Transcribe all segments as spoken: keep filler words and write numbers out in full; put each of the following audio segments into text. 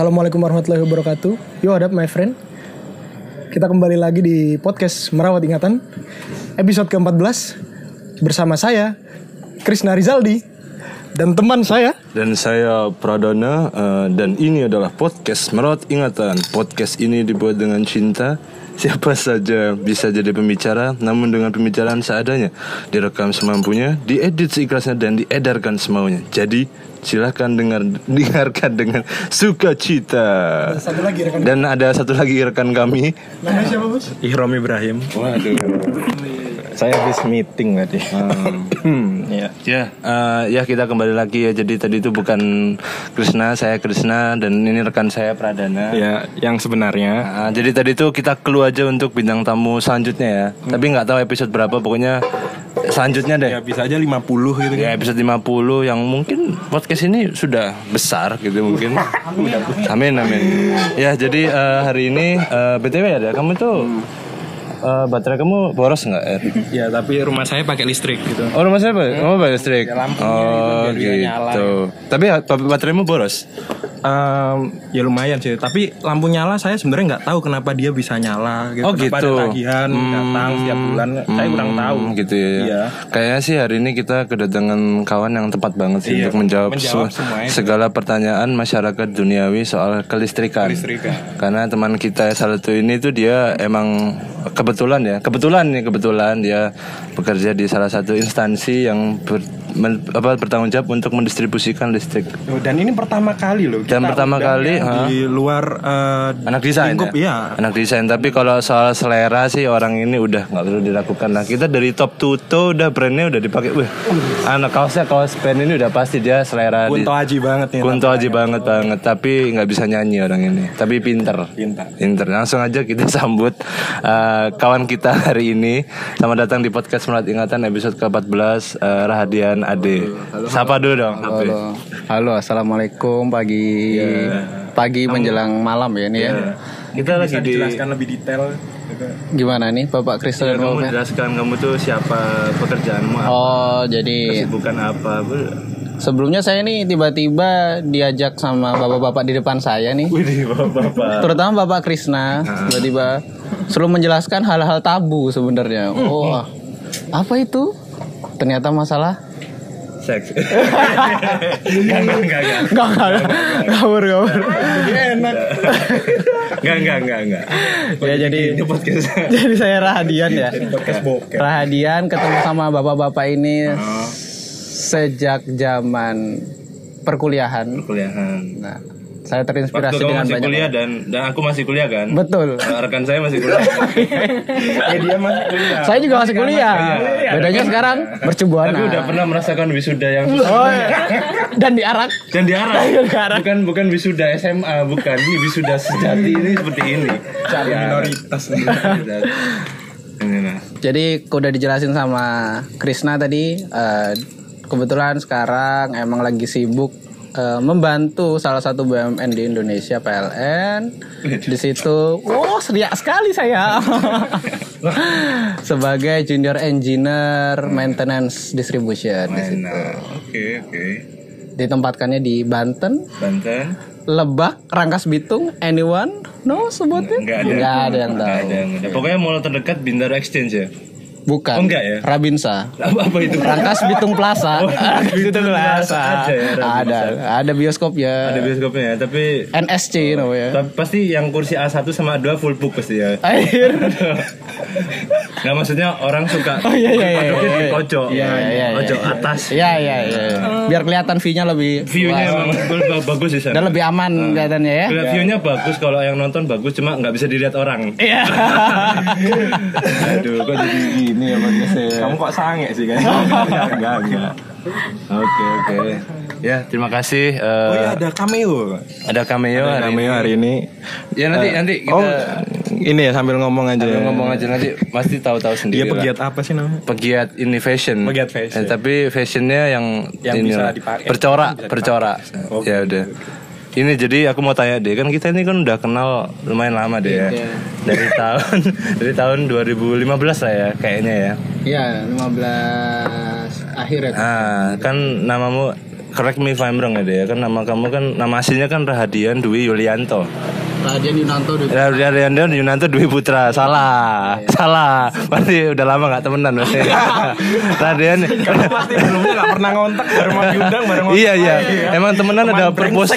Assalamualaikum warahmatullahi wabarakatuh. Yo, Adam, my friend. Kita kembali lagi di podcast Merawat Ingatan, episode keempat belas, bersama saya, Krisna Rizaldi, dan teman saya. Dan saya Pradana, uh, dan ini adalah podcast Merawat Ingatan. Podcast ini dibuat dengan cinta. Siapa saja bisa jadi pembicara, namun dengan pembicaraan seadanya, direkam semampunya, diedit seikhlasnya, dan diedarkan semaunya. Jadi silakan dengar, dengarkan dengan sukacita. Satu lagi rekan dan kami. Ada satu lagi rekan kami. Namanya siapa, Bos? Ihram Ibrahim. Waduh. Saya habis meeting tadi. Um, ya, ya, uh, ya kita kembali lagi ya. Jadi tadi itu bukan Krisna, saya Krisna dan ini rekan saya Pradana. Ya, yang sebenarnya. Uh, jadi tadi itu kita clue aja untuk bintang tamu selanjutnya ya. Hmm. Tapi nggak tahu episode berapa, pokoknya selanjutnya deh. Ya bisa aja lima puluh gitu. Ya episode lima puluh yang mungkin podcast ini sudah besar gitu mungkin. Amin, amin, amin. Ya jadi uh, hari ini uh, B T W ada kamu tuh. Hmm. Uh, baterai kamu boros nggak, Er? Ya, tapi rumah saya pakai listrik gitu. Oh, rumah saya pakai, kamu pakai listrik. Ya, oh, gitu. Biar gitu. Tapi bateraimu boros? Um, ya lumayan sih. Tapi lampu nyala saya sebenarnya nggak tahu kenapa dia bisa nyala. Gitu. Oh, kenapa gitu. Ada tagihan hmm, datang setiap bulan? Hmm, saya kurang tahu. Gitu ya. Iya. Kayaknya sih hari ini kita kedatangan kawan yang tepat banget sih, iya, untuk menjawab, menjawab su- segala pertanyaan masyarakat duniawi soal kelistrikan. Kelistrikan. Karena teman kita salah satu ini tuh dia emang keber- Kebetulan ya, kebetulan nih kebetulan dia bekerja di salah satu instansi yang ber, men, apa, bertanggung jawab untuk mendistribusikan listrik. Dan ini pertama kali loh. Dan pertama kali ya, di luar uh, anak desain lingkup, ya? Ya. Anak desain. Tapi kalau soal selera sih orang ini udah nggak perlu dilakukan. Nah kita dari top to toe udah brandnya udah dipakai. Wih, anak kaosnya kaos band ini udah pasti dia selera. Kunto Haji banget nih. Kunto Haji banget oh. banget. Tapi nggak bisa nyanyi orang ini. Tapi pinter. Pinter. Pinter. Langsung aja kita sambut. Uh, Kawan kita hari ini, selamat datang di podcast Merawat Ingatan episode ke empat belas, uh, Rahadian Adi. Sapa dulu dong. Halo, halo. halo, assalamualaikum pagi, yeah. pagi Am- menjelang malam ya ini yeah. ya. Kita lagi di... dijelaskan lebih detail. Gimana nih Bapak Krisna? Ya, kamu jelaskan kamu tuh siapa, pekerjaanmu apa, oh, jadi... kesibukan apa. Sebelumnya saya nih tiba-tiba diajak sama bapak-bapak di depan saya nih. Wih, bapak-bapak. Terutama Bapak Krisna, nah. tiba-tiba. Selalu menjelaskan hal-hal tabu sebenarnya. Mm. Oh, apa itu? Ternyata masalah seks. Enggak, enggak, enggak. Enggak, enggak. Kabur, kabur. Enak. Enggak, enggak, enggak, enggak. Ya jadi jadi saya Rahadian ya. Rahadian ketemu sama bapak-bapak ini sejak zaman perkuliahan. Perkuliahan. Nah, saya terinspirasi dengan banyak kuliah dan dan aku masih kuliah kan? Betul. Rekan saya masih kuliah. Ya dia masih kuliah. Saya juga masih kuliah. kuliah. Bedanya sekarang bercubuana. Tapi udah pernah merasakan wisuda yang oh, iya. dan diarak. Dan diarak. Bukan bukan wisuda S M A, bukan. Ini wisuda sejati ini seperti ini. Cari minoritas. Jadi kau udah dijelasin sama Krisna tadi, uh, kebetulan sekarang emang lagi sibuk Uh, membantu salah satu B U M N di Indonesia, P L N. Di situ, oh seriak sekali saya. Sebagai junior engineer maintenance distribution. Oke, oke. Okay. Ditempatkannya di Banten. Banten. Lebak, Rangkasbitung, anyone? No, sebutin? Enggak ada. Enggak ada yang tahu. Ada, ada. Pokoknya mall terdekat Bintaro Exchange ya. Bukan. Oh, enggak ya? Rabinza. Apa itu? Rangkasbitung Plaza. Oh, Rangkasbitung Plaza. Ada, ya, ada, ada bioskopnya. Ada bioskopnya ya, tapi N S C oh, namanya. Tapi pasti yang kursi A satu sama A dua full book pasti ya. Akhir. Nah, maksudnya orang suka oh, iya, iya, iya, iya, iya, iya. Pojok. Iya, iya, iya, pojok iya, atas. Iya, iya, iya. Biar kelihatan view-nya lebih view-nya memang bagus di sana. Dan lebih aman kelihatannya ya. View-nya bagus kalau yang nonton bagus, cuma enggak bisa dilihat orang. Iya. Aduh, kok jadi ini ya maksudnya. Kamu kok sange sih guys? Enggak, enggak. Oke, oke. Ya, terima kasih. Uh, oh ya, ada cameo. Ada cameo ada hari cameo ini. hari ini. Ya nanti uh, nanti kita oh, ini ya sambil ngomong aja. Sambil ngomong aja nanti pasti tahu-tahu sendiri. Dia pegiat lah. Apa sih namanya? Pegiat ini fashion. Pegiat fashion. Ya, tapi fashionnya yang yang ini bisa dipakai. Bercorak, bisa dipakai. bercorak. Okay. Ya udah. Ini jadi aku mau tanya deh, kan kita ini kan udah kenal lumayan lama deh ya. Yeah. Dari tahun dari tahun dua ribu lima belas lah ya kayaknya ya. Iya, yeah, lima belas akhir ya. Ah, kan namamu correct me if I'm wrong ya, kan nama kamu kan nama aslinya kan Rahadian Dwi Yulianto. Rahadian Yunanto Dwi Putra. Rahadian Yunanto Dwi Putra. Salah. Ya, ya. Salah. Berarti udah lama enggak temenan berarti. Rahadian kamu pasti belumnya enggak pernah ngontak baru mau diundang bareng. Iya iya. Emang temenan teman ada purpose.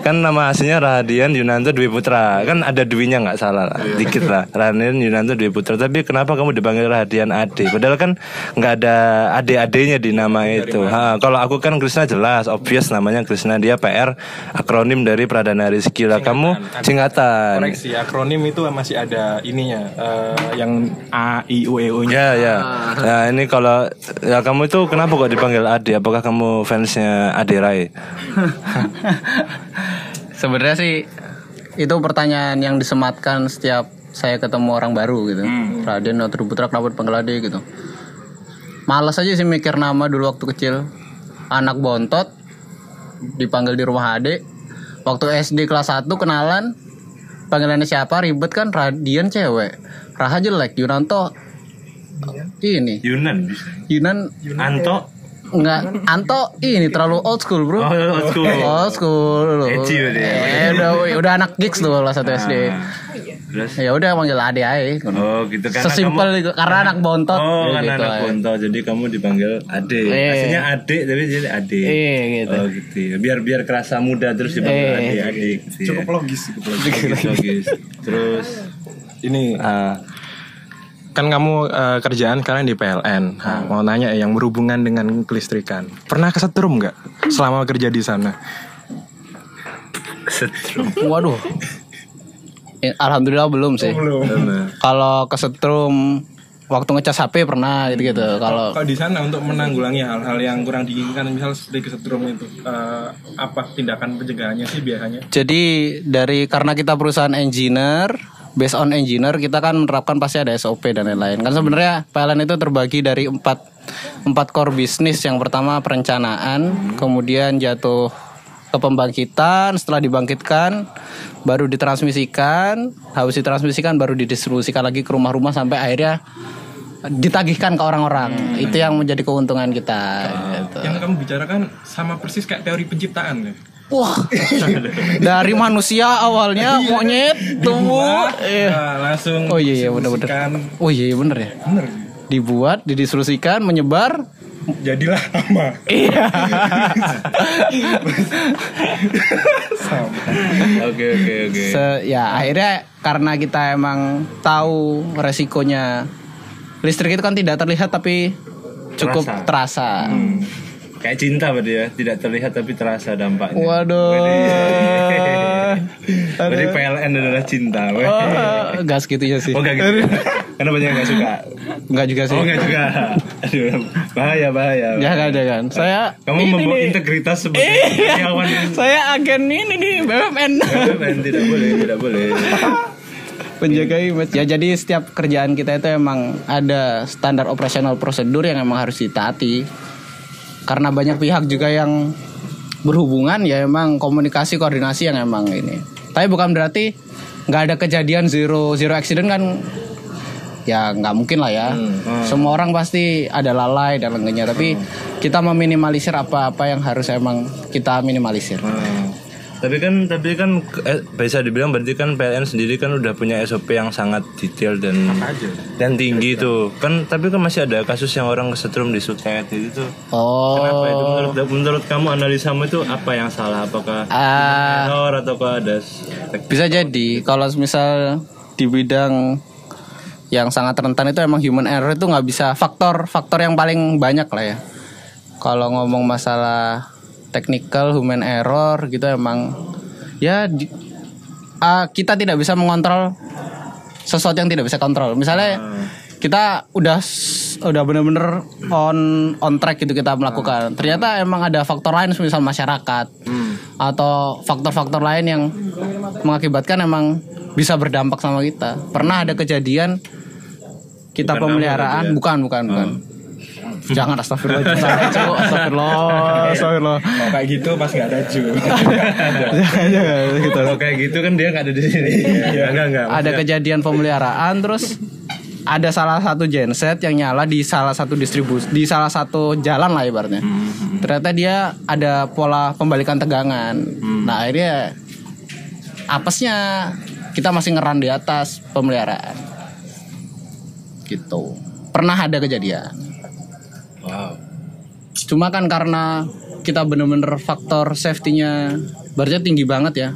Kan nama aslinya Rahadian Yunanto Dwi Putra. Kan ada Dwi-nya enggak salah lah. Dikit lah. Rahadian Yunanto Dwi Putra. Tapi kenapa kamu dipanggil Rahadian Ade? Padahal kan enggak ada ade-adenya di nama itu. Ha, kalau aku kan Krisna jelas, obvious namanya Krisna, dia P R akronim dari Pradana Rizky lah. Kamu singkatan. Koreksi, akronim itu masih ada ininya, uh, yang A I U E U-nya. Ya ya. Ya ini kalau ya kamu itu kenapa kok dipanggil Ade? Apakah kamu fansnya Ade Rai? Sebenarnya sih itu pertanyaan yang disematkan setiap saya ketemu orang baru gitu. Hmm. Raden atau Putra kenapa dipanggil Ade gitu. Males aja sih mikir nama dulu waktu kecil. Anak bontot dipanggil di rumah Ade. Waktu S D kelas satu kenalan, panggilannya siapa, ribet kan, Radian cewek, Raha jelek, Yunanto ini Yunan Yunan Anto enggak, Anto ini terlalu old school bro. Oh, old school old school Eci, eh, udah udah anak gigs tuh kelas satu S D. Ya udah panggil Ade aja. Oh gitu, karena sesimpel kamu, karena anak bontot. Oh gitu, karena anak bontot jadi kamu dipanggil Ade. Eh. Aslinya Ade tapi jadi Ade. Eh, gitu. Oh gitu. Biar biar kerasa muda terus dipanggil eh. Ade Ade. Gitu, cukup ya. Logis, cukup logis. Logis, logis. Terus ini uh, kan kamu uh, kerjaan kalian di P L N. Nah, mau nanya yang berhubungan dengan kelistrikan. Pernah kesetrum nggak selama kerja di sana? Kesetrum. Waduh. Alhamdulillah belum sih. Belum. Kalau kesetrum waktu ngecas H P pernah gitu-gitu. Kalau kalau di sana untuk menanggulangi hal-hal yang kurang diinginkan, misal seperti kesetrum itu, uh, apa tindakan pencegahannya sih biasanya? Jadi dari karena kita perusahaan engineer, based on engineer, kita kan menerapkan pasti ada S O P dan lain-lain. Kan sebenarnya P L N itu terbagi dari empat empat core bisnis. Yang pertama perencanaan, kemudian jatuh ke pembangkitan, setelah dibangkitkan baru ditransmisikan, habis ditransmisikan baru didistribusikan lagi ke rumah-rumah sampai akhirnya ditagihkan ke orang-orang. Hmm. Itu yang menjadi keuntungan kita. Oh, gitu. Yang kamu bicarakan sama persis kayak teori penciptaan ya. Wah, dari manusia awalnya monyet tumbuh, eh. nah, langsung. Oh iya, iya benar-benar. Oh iya, iya benar ya. Benar. Dibuat, didistribusikan, menyebar. Jadilah sama. Iya. Sama. Oke oke oke. Ya akhirnya karena kita emang tahu resikonya, listrik itu kan tidak terlihat tapi cukup terasa. terasa. Hmm. Kayak cinta berarti ya, tidak terlihat tapi terasa dampaknya. Waduh. Berarti P L N adalah cinta. Oh, gas gitunya sih. Oh gak gitu. Karena banyak yang gak suka. Enggak juga sih. Oh enggak juga. Aduh, bahaya bahaya. Ya kan, ya kan. Saya kamu membawa integritas sebagai karyawan. Saya agen ini nih B U M N. B U M N tidak boleh, tidak boleh. Penjaga image. Ya jadi setiap kerjaan kita itu emang ada standar operasional prosedur yang emang harus ditaati. Karena banyak pihak juga yang berhubungan, ya emang komunikasi koordinasi yang emang ini. Tapi bukan berarti nggak ada kejadian zero zero accident kan? Ya nggak mungkin lah ya. Hmm, hmm. Semua orang pasti ada lalai dan lengahnya. Tapi hmm. kita meminimalisir apa-apa yang harus emang kita minimalisir. Hmm. Tapi kan, tapi kan eh, bisa dibilang berarti kan P L N sendiri kan udah punya S O P yang sangat detail dan dan tinggi ya, tuh kan. Tapi kan masih ada kasus yang orang kesetrum di Sutet itu. Oh. Kenapa itu menurut, menurut kamu analisamu itu apa yang salah? Apakah uh, error atau ada? Bisa jadi kalau misal di bidang yang sangat rentan itu emang human error itu nggak bisa, faktor faktor yang paling banyak lah ya. Kalau ngomong masalah technical human error gitu emang ya di, uh, kita tidak bisa mengontrol sesuatu yang tidak bisa kontrol. Misalnya kita udah udah benar-benar on on track gitu kita melakukan. Ternyata emang ada faktor lain misal masyarakat hmm. atau faktor-faktor lain yang mengakibatkan emang bisa berdampak sama kita. Pernah ada kejadian kita bukan pemeliharaan ya? bukan bukan bukan hmm. Jangan astagfirullah astagfirullah astagfirullah, astagfirullah. Oh, kayak gitu pas nggak ada cu jangan jangan gitu loh, kayak gitu kan dia nggak ada di sini. Ya, enggak, enggak, ada kejadian pemeliharaan terus ada salah satu genset yang nyala di salah satu distribusi, di salah satu jalan lah ibaratnya. Hmm. Ternyata dia ada pola pembalikan tegangan. Hmm. Nah akhirnya apesnya kita masih ngeran di atas pemeliharaan. Gitu. Pernah ada kejadian. Wow. Cuma kan karena kita bener-bener faktor safety-nya barnya tinggi banget ya.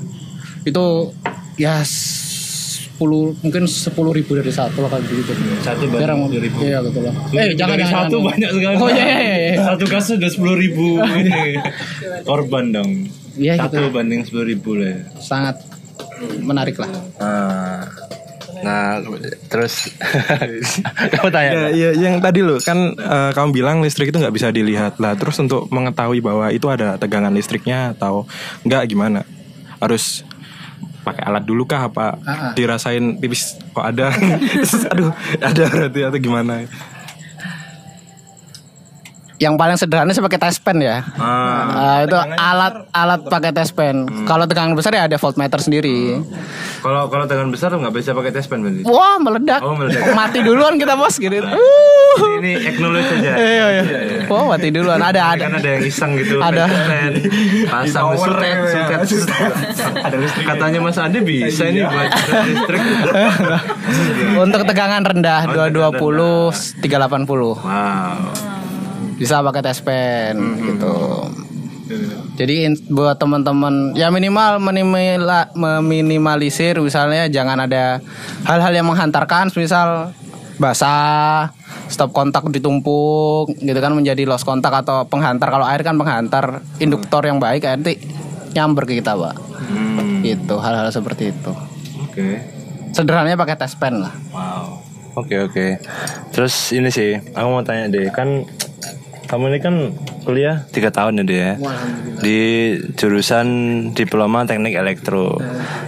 Itu ya sepuluh mungkin sepuluh ribu dari satu lah kan begitu. Satu banyak sepuluh ribu. Iya gitu lah. Eh jangan dari satu jangan, banyak sekali. Oh iya, iya, iya. Satu kasus udah sepuluh ribu ini korban dong. Ya, satu gitu. Banding sepuluh ribu lah. Ya. Sangat menarik lah. Nah, nah terus kamu tanya. Ya, ya, yang tadi lo kan uh, kamu bilang listrik itu nggak bisa dilihat lah. Terus untuk mengetahui bahwa itu ada tegangan listriknya atau nggak gimana? Harus pakai alat dulu kah apa uh-huh. dirasain tipis kok ada aduh ada berarti atau gimana? Yang paling sederhana sih pakai test pen ya. Ah, uh, itu alat besar, alat pakai test pen. Hmm. Kalau tegangan besar ya ada voltmeter sendiri. Kalau hmm. kalau tegangan besar nggak bisa pakai test pen berarti. Wah meledak. Oh, meledak. Mati duluan kita bos gitu. Nah. Uh. Ini acknowledge aja. Iya iya. Wah mati duluan. Ada ada. Kan ada yang iseng gitu. Ada. Pasang sutet sutet. Ada listrik. Katanya Mas Ade bisa ini buat listrik. Untuk tegangan rendah dua ratus dua puluh tiga ratus delapan puluh. Wow. Bisa pakai test pen mm-hmm. gitu. Jadi buat teman-teman ya minimal menimila, meminimalisir misalnya jangan ada hal-hal yang menghantarkan misal basah, stop kontak ditumpuk gitu kan menjadi lost kontak atau penghantar. Kalau air kan penghantar induktor yang baik nanti nyamber ke kita, Pak. Mm. Gitu, hal-hal seperti itu. Oke. Okay. Sederhananya pakai test pen lah. Wow. Oke, okay, oke. Okay. Terus ini sih, aku mau tanya deh kan kamu ini kan kuliah tiga tahun deh ya. Wah, di jurusan Diploma Teknik Elektro.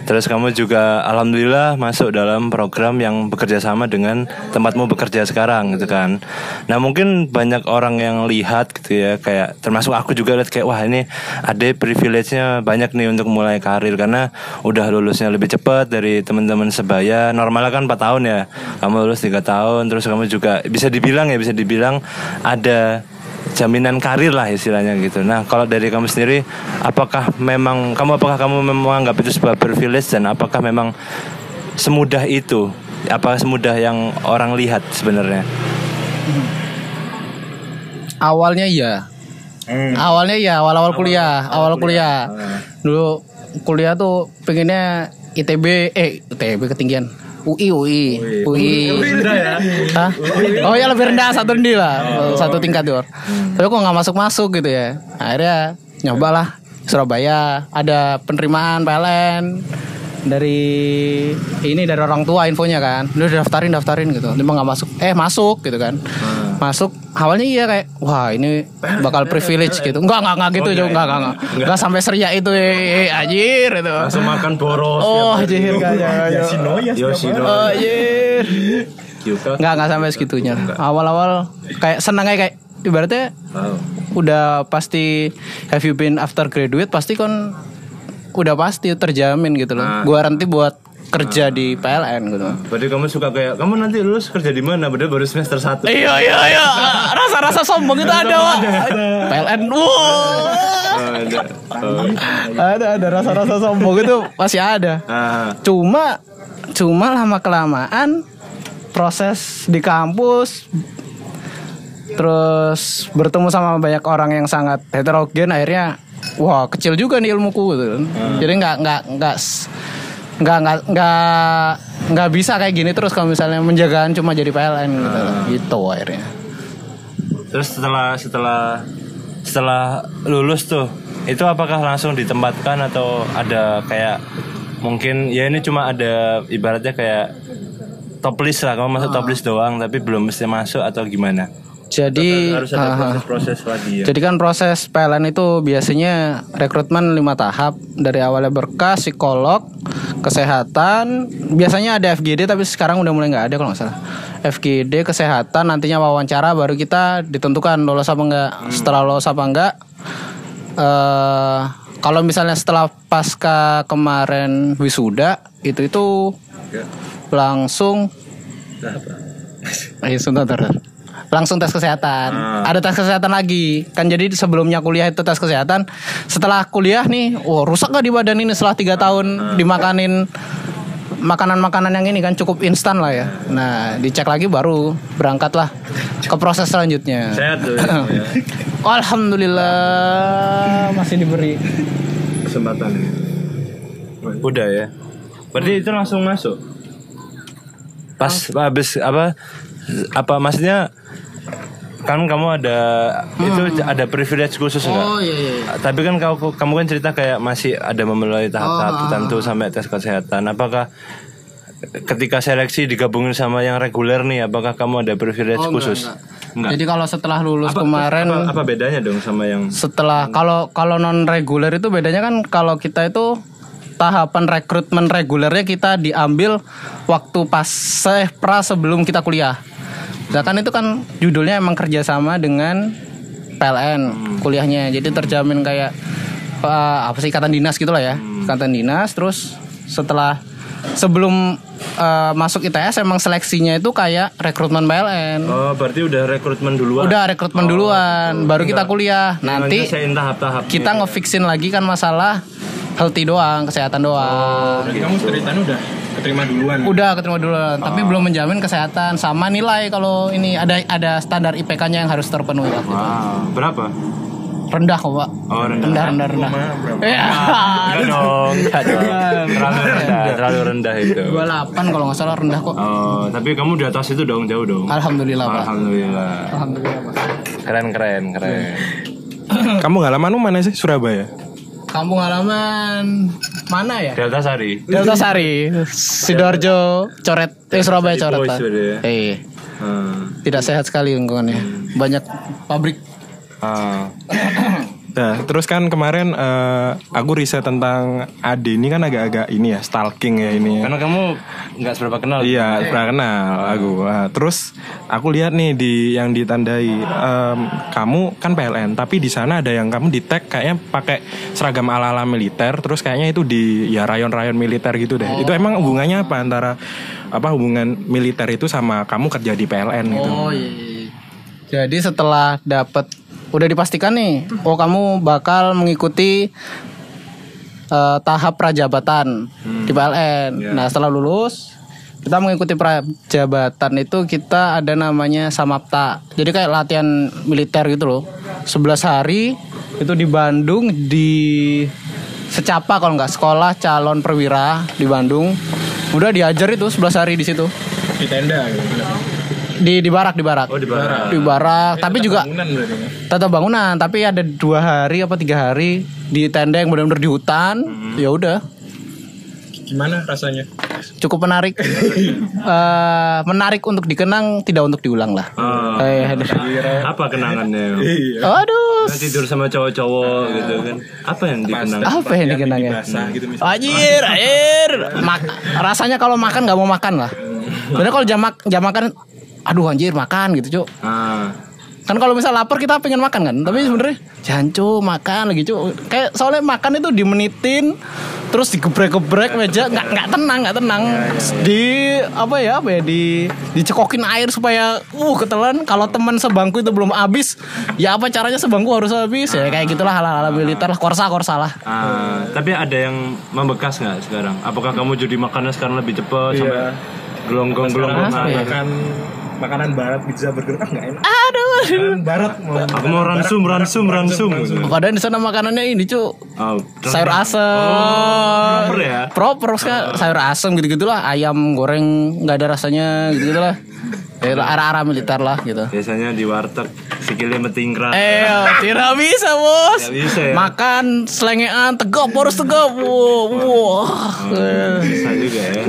Terus kamu juga alhamdulillah masuk dalam program yang bekerja sama dengan tempatmu bekerja sekarang gitu kan. Nah, mungkin banyak orang yang lihat gitu ya, kayak termasuk aku juga lihat kayak wah ini ada privilege-nya banyak nih untuk mulai karir karena udah lulusnya lebih cepat dari teman-teman sebaya. Normalnya kan empat tahun ya. Kamu lulus tiga tahun terus kamu juga bisa dibilang ya bisa dibilang ada jaminan karir lah istilahnya gitu. Nah kalau dari kamu sendiri, apakah memang kamu apakah kamu menganggap itu sebuah privilege dan apakah memang semudah itu, apakah semudah yang orang lihat sebenarnya? Awalnya ya, hmm. awalnya ya awal-awal kuliah, awal, awal kuliah. kuliah. Dulu kuliah tuh pengennya I T B, eh I T B ketinggian. U I U I U I lebih rendah ya? Hah? Oh ya lebih rendah satu dendi lah oh. Satu tingkat dor. Tapi kok gak masuk-masuk gitu ya. Akhirnya nyobalah Surabaya. Ada penerimaan P L N dari ini dari orang tua infonya kan. Udah daftarin daftarin gitu. Cuma gak masuk. Eh masuk gitu kan. Masuk awalnya iya kayak wah ini bakal privilege gitu. Enggak enggak enggak gitu juga enggak enggak. Enggak sampai seria itu eh anjir itu. Langsung makan boros. Oh anjir kayak Yoshinoya. Oh anjir. Enggak enggak sampai segitunya. Awal-awal kayak seneng kayak ibaratnya udah pasti have you been after graduate pasti kan udah pasti terjamin gitu loh. Guaranti buat kerja nah. di P L N gitu. Berarti kamu suka kayak kamu nanti lulus kerja di mana? Padahal baru semester satu. Iya iya iya. Rasa-rasa sombong itu ada, Pak. P L N. Wow. Ada. Ada ada rasa-rasa sombong itu masih ada. Nah. Cuma cuma lama kelamaan proses di kampus terus bertemu sama banyak orang yang sangat heterogen akhirnya wah, kecil juga nih ilmuku gitu. Nah. Jadi enggak enggak enggak Nggak, nggak, nggak, nggak bisa kayak gini terus kalau misalnya menjagaan cuma jadi P L N gitu, uh. gitu akhirnya. Terus setelah setelah setelah lulus tuh, itu apakah langsung ditempatkan atau ada kayak mungkin ya ini cuma ada ibaratnya kayak top list lah, kamu masuk uh. top list doang tapi belum mesti masuk atau gimana? Jadi harus ada uh, proses-proses lagi ya. Jadi kan proses P L N itu biasanya rekrutmen lima tahap. Dari awalnya berkas, psikolog, kesehatan. Biasanya ada F G D tapi sekarang udah mulai gak ada kalau gak salah. F G D, kesehatan, nantinya wawancara baru kita ditentukan lolos apa enggak. hmm. Setelah lolos apa enggak uh, kalau misalnya setelah pasca kemarin wisuda Itu-itu langsung Ayo sebentar, sebentar. Langsung tes kesehatan. Hmm. Ada tes kesehatan lagi. Kan jadi sebelumnya kuliah itu tes kesehatan. Setelah kuliah nih, wah rusak gak di badan ini setelah tiga tahun hmm. dimakanin makanan-makanan yang ini kan cukup instan lah ya. Nah, dicek lagi baru berangkatlah ke proses selanjutnya. Sehat tuh. Ya. Alhamdulillah masih diberi kesempatan. Udah ya. Berarti itu langsung masuk. Pas habis apa? Apa maksudnya? Kan kamu ada hmm. itu ada privilege khusus enggak? Oh iya iya. Tapi kan kamu kamu kan cerita kayak masih ada memenuhi tahap-tahap oh, tertentu sampai tes kesehatan. Apakah ketika seleksi digabungin sama yang reguler nih, apakah kamu ada privilege oh, khusus? Enggak, enggak. Enggak. Jadi kalau setelah lulus apa, kemarin apa, apa bedanya dong sama yang setelah? Kalau kalau non reguler itu bedanya kan kalau kita itu tahapan rekrutmen regulernya kita diambil waktu pas se pra sebelum kita kuliah. Sedangkan itu kan judulnya emang kerjasama dengan P L N kuliahnya, jadi terjamin kayak uh, apa sih ikatan dinas gitulah ya, ikatan dinas. Terus setelah sebelum uh, masuk I T S emang seleksinya itu kayak rekrutmen P L N. Oh berarti udah rekrutmen duluan? Udah rekrutmen oh, duluan, betul. Baru kita kuliah. Enggak. Nanti tahap kita ngefixin lagi kan masalah healthy doang, kesehatan doang. Oh, berarti kamu ceritanya udah keterima duluan. Udah keterima duluan, tapi oh. belum menjamin kesehatan sama nilai. Kalau ini ada ada standar I P K-nya yang harus terpenuhi. Wow. Gitu. Berapa? Rendah kok, Pak. Oh, rendah. Rendah, rendah, rendah. Iya. Dong, terlalu rendah, terlalu rendah itu. dua puluh delapan kalau enggak salah rendah kok. Oh, tapi kamu di atas itu dong, jauh dong. Alhamdulillah, Pak. Alhamdulillah. Alhamdulillah, Pak. Keren, keren, keren. Kamu halamanmu mana sih? Surabaya. Kampung halaman mana ya? Delta Sari. Delta Sari, Sidoarjo, coret, eh Surabaya coret. Eh, hey. hmm. Tidak sehat sekali lingkungannya. Banyak pabrik. Uh. Nah, terus kan kemarin uh, aku riset tentang Ade ini kan agak-agak ini ya, stalking ya ini. Karena kamu nggak seberapa kenal. Iya, seberapa kenal aku. Nah, terus aku lihat nih di yang ditandai um, kamu kan P L N, tapi di sana ada yang kamu di tag kayaknya pakai seragam ala-ala militer. Terus kayaknya itu di ya rayon-rayon militer gitu deh. Oh. Itu emang hubungannya apa antara apa hubungan militer itu sama kamu kerja di P L N gitu? Oh iya. Jadi setelah dapet udah dipastikan nih, oh kamu bakal mengikuti uh, tahap prajabatan hmm. di P L N. Yeah. Nah setelah lulus, kita mengikuti prajabatan itu kita ada namanya samapta. Jadi kayak latihan militer gitu loh. sebelas hari itu di Bandung di Secapa kalau nggak sekolah calon perwira di Bandung. Udah diajar itu sebelas hari di situ. Di tenda gitu. Di di barak di barak. Oh, di barak. Di barak, ya, tapi juga bangunan tetap bangunan, tapi ada dua hari apa tiga hari di tenda yang benar-benar di hutan. Hmm. Ya udah. Gimana rasanya? Cukup menarik. uh, menarik untuk dikenang, tidak untuk diulang lah. Oh, eh, apa kenangannya? Aduh. Tidur sama cowok-cowok uh, gitu kan. Apa yang dikenang? Apa yang dikenang ya? Gitu, anjir, air. Mak- rasanya kalau makan nggak mau makan lah. Bener kalau jam mak- jam makan aduh anjir makan gitu cuk. Ah. Kan kalau misal lapar kita pengen makan kan, tapi sebenarnya jangan cuk makan lagi cuk. Kayak soalnya makan itu dimenitin, terus digebrek-gebrek meja, nggak nggak tenang nggak tenang. Ya, ya, ya. Di apa ya apa ya di dicekokin air supaya uh ketelan. Kalau teman sebangku itu belum habis, ya apa caranya sebangku harus habis ya kayak gitulah hal-hal militer lah korsa korsa lah. Ah. Tapi ada yang membekas nggak sekarang? Apakah kamu jadi makannya sekarang lebih cepat yeah. sampai gelonggong-gelonggong makan? Makanan barat pizza burger ah nggak enak. Aduh. Makanan barat mau. Aku mau ransum ransum ransum. Padahal di sana makanannya ini cu. Oh, sayur asem. Oh, proper ya. Proper sekali oh. sayur asem gitu gitulah. Ayam goreng nggak ada rasanya gitu gitulah. Arah-arah militer lah gitu. Biasanya di warteg sikilnya metingkrat. Eh ya. Tidak bisa bos. Tidak bisa ya. Makan selengean tegap harus tegap. Wow. Oh, bisa juga ya.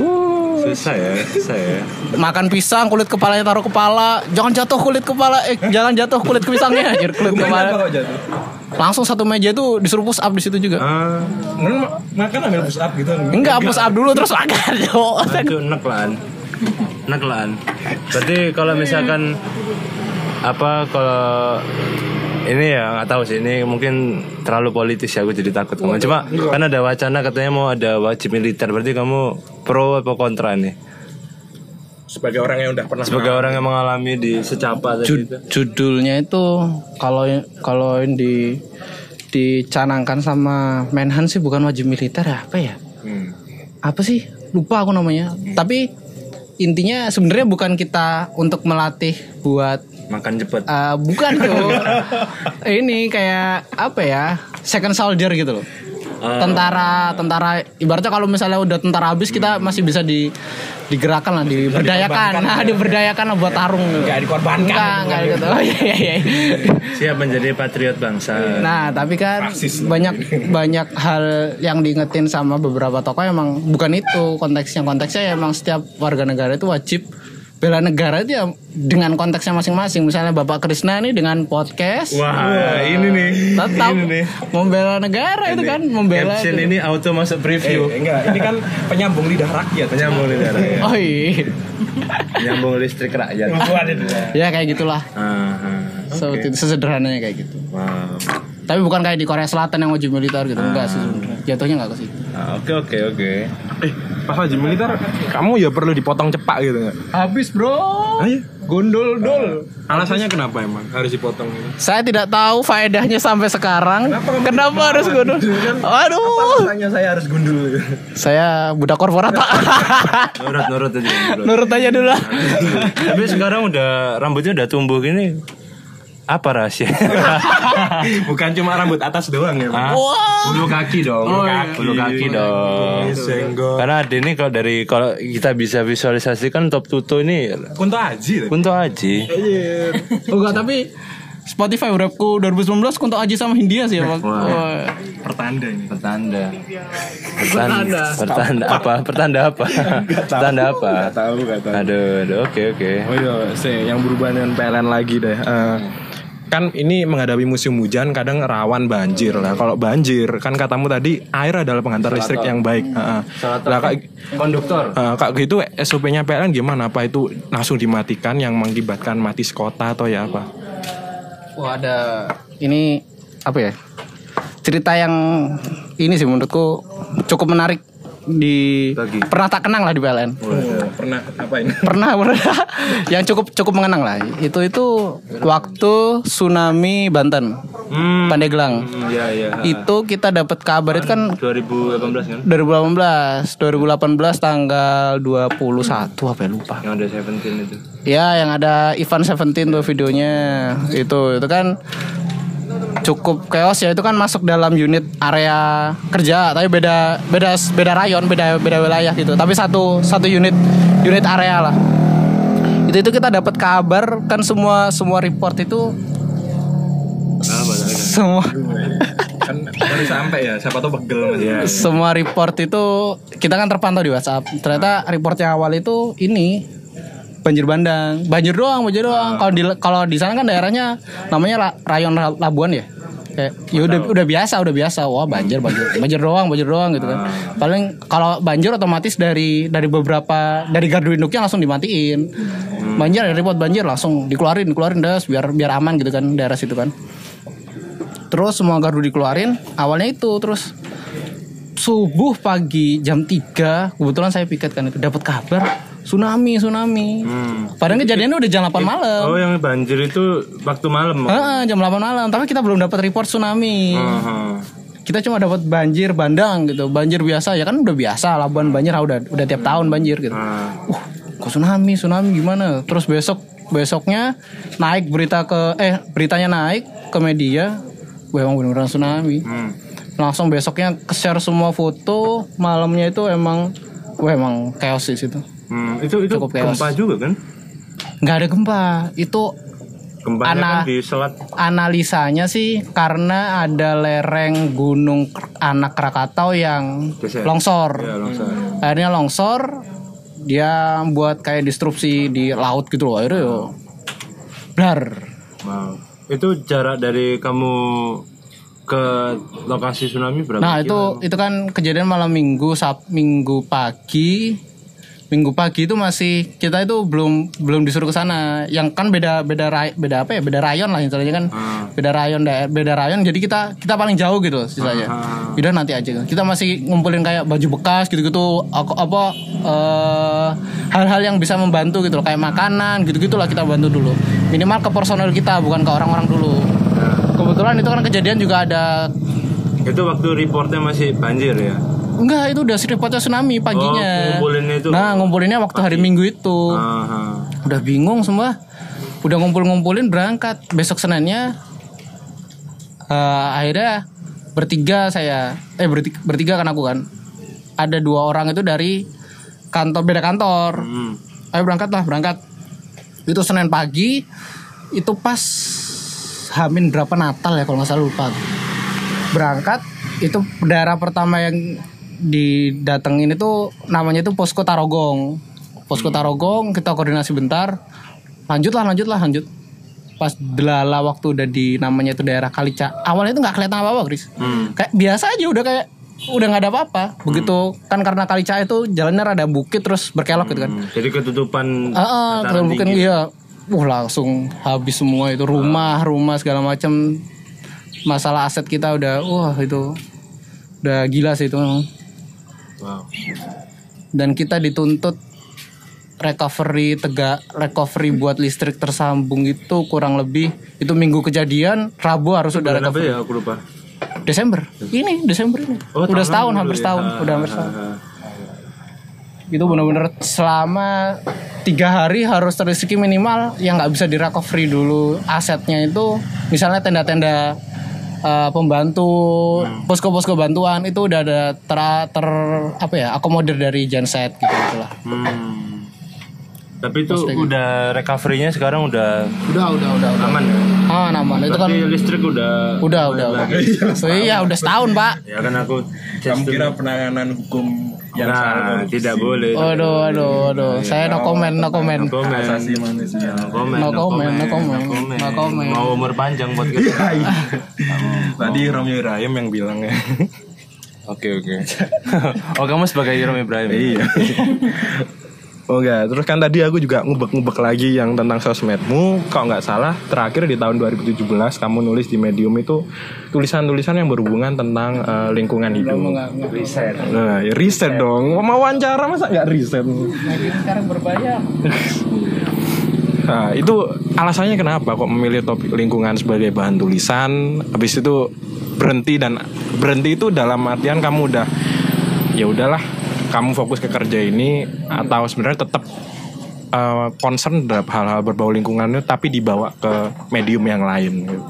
Susah ya, susah ya. Makan pisang kulit kepalanya taruh kepala, jangan jatuh kulit kepala, eh jangan jatuh kulit ke pisangnya, anjir kulit kepala. Langsung satu meja itu disuruh push up di situ juga. Uh, makan ambil push up gitu. Enggak, push up dulu terus makan. Aduh, neklan. Neklan. Berarti kalau misalkan apa kalau ini ya nggak tahu sih, ini mungkin terlalu politis ya, aku jadi takut. Kamu cuma kan ada wacana katanya mau ada wajib militer, berarti kamu pro atau kontra nih? sebagai orang yang udah pernah sebagai mengalami. orang yang mengalami di Secapa. Jud, judulnya itu kalau kalau di dicanangkan sama Menhan sih bukan wajib militer ya, apa ya? Hmm. Apa sih? Lupa aku namanya. Hmm. Tapi intinya sebenarnya bukan kita untuk melatih buat makan cepet. Uh, bukan tuh. Ini kayak apa ya? Second soldier gitu loh. Uh, tentara tentara ibaratnya kalau misalnya udah tentara habis kita masih bisa di digerakkan lah, diberdayakan. Nah, diberdayakan lah buat tarung. Enggak dikorbankan. Enggak gitu. Oh, iya, iya. Siap menjadi patriot bangsa. Nah, tapi kan Praksis banyak ini. banyak hal yang diingetin sama beberapa tokoh emang bukan itu konteksnya. Konteksnya ya emang setiap warga negara itu wajib bela negara itu ya dengan konteksnya masing-masing. Misalnya Bapak Krisna ini dengan podcast. Wah, wah ini nih. Tetap ini nih. Membela negara ini. Itu kan membela. Caption ini auto masuk preview. Eh, enggak, ini kan penyambung lidah rakyat. Penyambung lidah rakyat. Oh iya. Penyambung listrik rakyat. Ya kayak gitulah. Aha, okay. So, sesederhananya kayak gitu. Wow. Tapi bukan kayak di Korea Selatan yang wajib militer gitu. Enggak sih sebenarnya. Jatuhnya enggak ke situ. Oke oke oke. Eh, pas wajib militer kamu ya perlu dipotong cepak gitu enggak? Habis, Bro. Ayo, gondol dol. Uh, Alasannya habis. Kenapa emang harus dipotong gitu? Saya tidak tahu faedahnya sampai sekarang. Kenapa, kenapa, kenapa harus gondol? Kan? Aduh. Apa alasannya saya harus gondol? Saya budak korporat, Pak. Nurut-nurut aja. Nurut aja dulu. Tapi sekarang udah rambutnya udah tumbuh gini. Apa rahasia? Bukan cuma rambut atas doang ya, Pak. Wow. Bulu kaki dong. Oh, kaki. Bulu kaki dong. Senggol. Karena Ade ini kalau dari kalau kita bisa visualisasikan top tuto ini Kunto Aji. Kunto Aji. Iya. Enggak, tapi Spotify rapku dua ribu sembilan belas Kunto Aji sama Hindia sih ya, Pak. Wow. Pertanda ini. Pertanda. Pertanda. Pertanda apa? Pertanda apa? Pertanda apa? Enggak tahu, enggak tahu. Aduh, oke oke. Oh iya, sih yang berubah dengan P L N lagi deh. Uh, kan ini menghadapi musim hujan kadang rawan banjir lah. Kalau banjir kan katamu tadi air adalah penghantar Salator. listrik yang baik. Heeh. Lah kak konduktor. Heeh, kak gitu S O P-nya P L N gimana? Apa itu langsung dimatikan yang mengakibatkan mati sekota atau ya apa? Wah, ada ini apa ya? Cerita yang ini sih menurutku cukup menarik di Lagi. pernah tak kenang lah di P L N. Oh, pernah apa ini? Pernah, pernah. Yang cukup cukup mengenang lah. Itu itu waktu tsunami Banten. Hmm. Pandeglang. Hmm, ya, ya. Itu kita dapat kabar itu kan dua ribu delapan belas kan? dua ribu delapan belas, dua ribu delapan belas tanggal dua puluh satu apa ya lupa. Yang ada seventeen itu. Ya, yang ada Ivan seventeen tuh videonya. Itu itu kan cukup chaos ya, itu kan masuk dalam unit area kerja tapi beda beda beda rayon, beda beda wilayah gitu. Tapi satu satu unit unit area lah. Itu itu kita dapat kabar kan semua semua report itu nah, semua kan baru sampai ya, siapa tahu pegel ya. Semua report itu kita kan terpantau di WhatsApp. Ternyata report yang awal itu ini banjir bandang, banjir doang, banjir doang. Kalau di kalau di sana kan daerahnya namanya rayon Labuan ya. Kayak ya udah udah biasa, udah biasa. Wah, banjir, banjir. Banjir doang, banjir doang gitu kan. Paling kalau banjir otomatis dari dari beberapa dari gardu induknya langsung dimatiin. Banjir dari report banjir langsung dikeluarin, dikeluarin das biar biar aman gitu kan daerah situ kan. Terus semua gardu dikeluarin, awalnya itu terus subuh pagi jam tiga kebetulan saya piket kan itu dapat kabar tsunami, tsunami. Hmm. Padahal kejadiannya udah jam delapan malam. Oh, yang banjir itu waktu malam. Heeh, jam delapan malam. Tapi kita belum dapat report tsunami. Uh-huh. Kita cuma dapat banjir bandang gitu. Banjir biasa ya kan udah biasa Labuan banjir udah udah tiap tahun banjir gitu. Uh. uh, kok tsunami, tsunami gimana? Terus besok besoknya naik berita ke eh beritanya naik ke media. Wah, emang beneran tsunami. Hmm. Langsung besoknya ke-share semua foto, malamnya itu emang wah emang chaos di situ. Hmm, itu itu Cukup gempa chaos. Juga kan? Nggak ada gempa, itu ana- kan di selat. Analisanya sih karena ada lereng gunung anak Krakatau yang Deset. longsor, ya, longsor. Hmm. Akhirnya longsor, dia buat kayak disrupsi di laut gitu loh, akhirnya yo, blar. Wow. Itu jarak dari kamu ke lokasi tsunami berapa? Nah itu kira? Itu kan kejadian malam minggu, sab minggu pagi. Minggu pagi itu masih kita itu belum belum disuruh ke sana. Yang kan beda beda ray, beda apa ya? Beda rayon lah istilahnya kan. Hmm. Beda rayon daer, beda rayon jadi kita kita paling jauh gitu istilahnya. Udah nanti aja. Kita masih ngumpulin kayak baju bekas gitu-gitu apa uh, hal-hal yang bisa membantu gitu loh, kayak makanan gitu-gitulah kita bantu dulu. Minimal ke personel kita, bukan ke orang-orang dulu. Kebetulan itu kan kejadian juga ada. Itu waktu reportnya masih banjir ya? Enggak, itu udah reportnya tsunami paginya. Oh, ngumpulinnya itu. Nah, ngumpulinnya waktu pagi. Hari Minggu itu. Aha. Udah bingung semua. Udah ngumpul-ngumpulin berangkat. Besok Seninnya uh, akhirnya bertiga saya eh bertiga, bertiga kan aku kan. Ada dua orang itu dari kantor beda kantor. Hmm. Ayo berangkat lah, berangkat. Itu Senin pagi. Itu pas Hamin berapa Natal ya kalau nggak salah lupa. Berangkat itu daerah pertama yang didatengin itu namanya itu Posko Tarogong. Posko Tarogong kita koordinasi bentar. Lanjutlah, lanjutlah, lanjut. Pas delala waktu udah di namanya itu daerah Kalica. Awalnya itu nggak kelihatan apa-apa, Chris. Hmm. Kayak biasa aja, udah kayak udah nggak ada apa-apa. Begitu hmm. kan karena Kalica itu jalannya rada bukit terus berkelok hmm. gitu kan. Jadi ketutupan. Ah, uh-uh, mungkin iya. Uh, langsung habis semua itu rumah, rumah segala macam, masalah aset kita udah wah uh, itu udah gila sih itu. Wow. Dan kita dituntut recovery tegak recovery buat listrik tersambung itu kurang lebih itu minggu kejadian Rabu harus udah recovery. Ya, aku lupa. Desember. Ini Desember ini. Oh, udah setahun hampir ya. setahun, udah hampir setahun. Itu benar-benar selama tiga hari harus terlistiki minimal yang nggak bisa direkovery dulu asetnya itu misalnya tenda-tenda uh, pembantu hmm. posko-posko bantuan itu udah ada ter, ter apa ya akomodir dari genset gitu gitulah. Hmm. Tapi itu Posting. udah recovery-nya sekarang udah udah udah udah aman ya? Ah, aman. Berarti itu kan listrik udah udah udah. udah. So, iya udah setahun pak. Ya kan aku. Kamu kira penanganan hukum yang nah, salah tidak boleh. Aduh, aduh, aduh. Saya no comment, no comment. No comment, no comment, no comment. Mau umur panjang buat kita. Tadi Romi Ibrahim yang bilang ya. Oke, oke. Oh, kamu sebagai Romi Ibrahim. Iya. Oh enggak, terus kan tadi aku juga ngubek-ngubek lagi yang tentang sosmedmu. Kalau nggak salah, terakhir di tahun dua ribu tujuh belas kamu nulis di Medium itu tulisan-tulisan yang berhubungan tentang uh, lingkungan hidup. Riset. Nah, ya riset dong. Mau wawancara masa nggak riset? Medium sekarang berbayar. Nah, itu alasannya kenapa kok memilih topik lingkungan sebagai bahan tulisan? Habis itu berhenti dan berhenti itu dalam artian kamu udah ya udahlah. Kamu fokus ke kerja ini atau sebenarnya tetap uh, concern terhadap hal-hal berbau lingkungannya tapi dibawa ke medium yang lain gitu.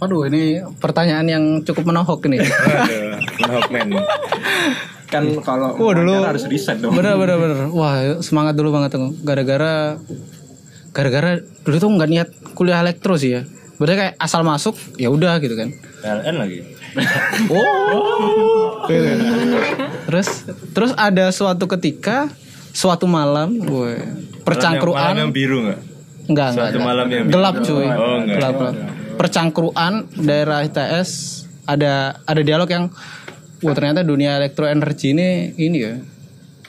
Aduh, ini pertanyaan yang cukup menohok nih. Aduh, menohok men. Kan kalau oh, dulu harus riset dong. Bener bener bener. Wah, semangat dulu banget tuh. Gara-gara gara-gara dulu tuh nggak niat kuliah elektro sih ya. Berarti kayak asal masuk ya udah gitu kan. P L N lagi. Oh. Terus terus ada suatu ketika suatu malam gue percangkruan malam yang biru enggak? Enggak, suatu enggak. Malam yang biru. Gelap cuy. Oh, gelap. Percangkruan daerah I T S ada ada dialog yang wah ternyata dunia elektroenergi ini ini ya.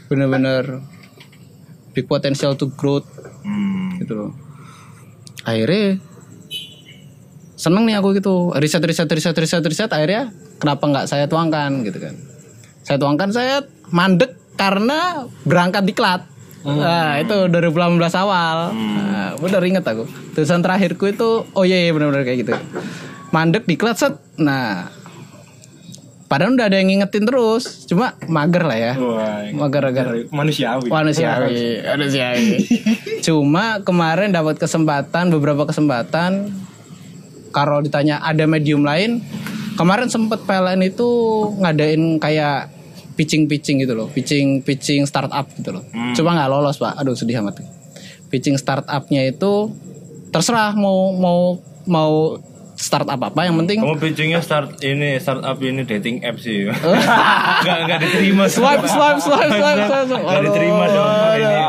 Benar-benar big potential to growth. Hmm. Gitu loh. Akhirnya seneng nih aku gitu, riset, riset, riset, riset, riset, akhirnya kenapa nggak saya tuangkan gitu kan. Saya tuangkan, saya mandek karena berangkat diklat. Hmm. Nah, itu dua ribu delapan belas awal. Hmm. Nah, bener inget aku. Tulisan terakhirku itu, oh iya, iya bener-bener kayak gitu. Mandek diklat, set. Nah, padahal udah ada yang ngingetin terus. Cuma mager lah ya. Mager-mager. Manusiawi. Manusiawi. Manusiawi. Cuma kemarin dapat kesempatan, beberapa kesempatan. Kalau ditanya ada medium lain, kemarin sempet P L N itu ngadain kayak pitching-pitching gitu loh, pitching-pitching startup gitu loh. Hmm. Cuma nggak lolos pak, aduh sedih amat. Pitching startupnya itu terserah mau mau mau startup apa, yang penting. Kamu pitchingnya start ini startup ini dating app sih. Nggak nggak diterima. Swipe swipe swipe swipe swipe. Nggak diterima dong.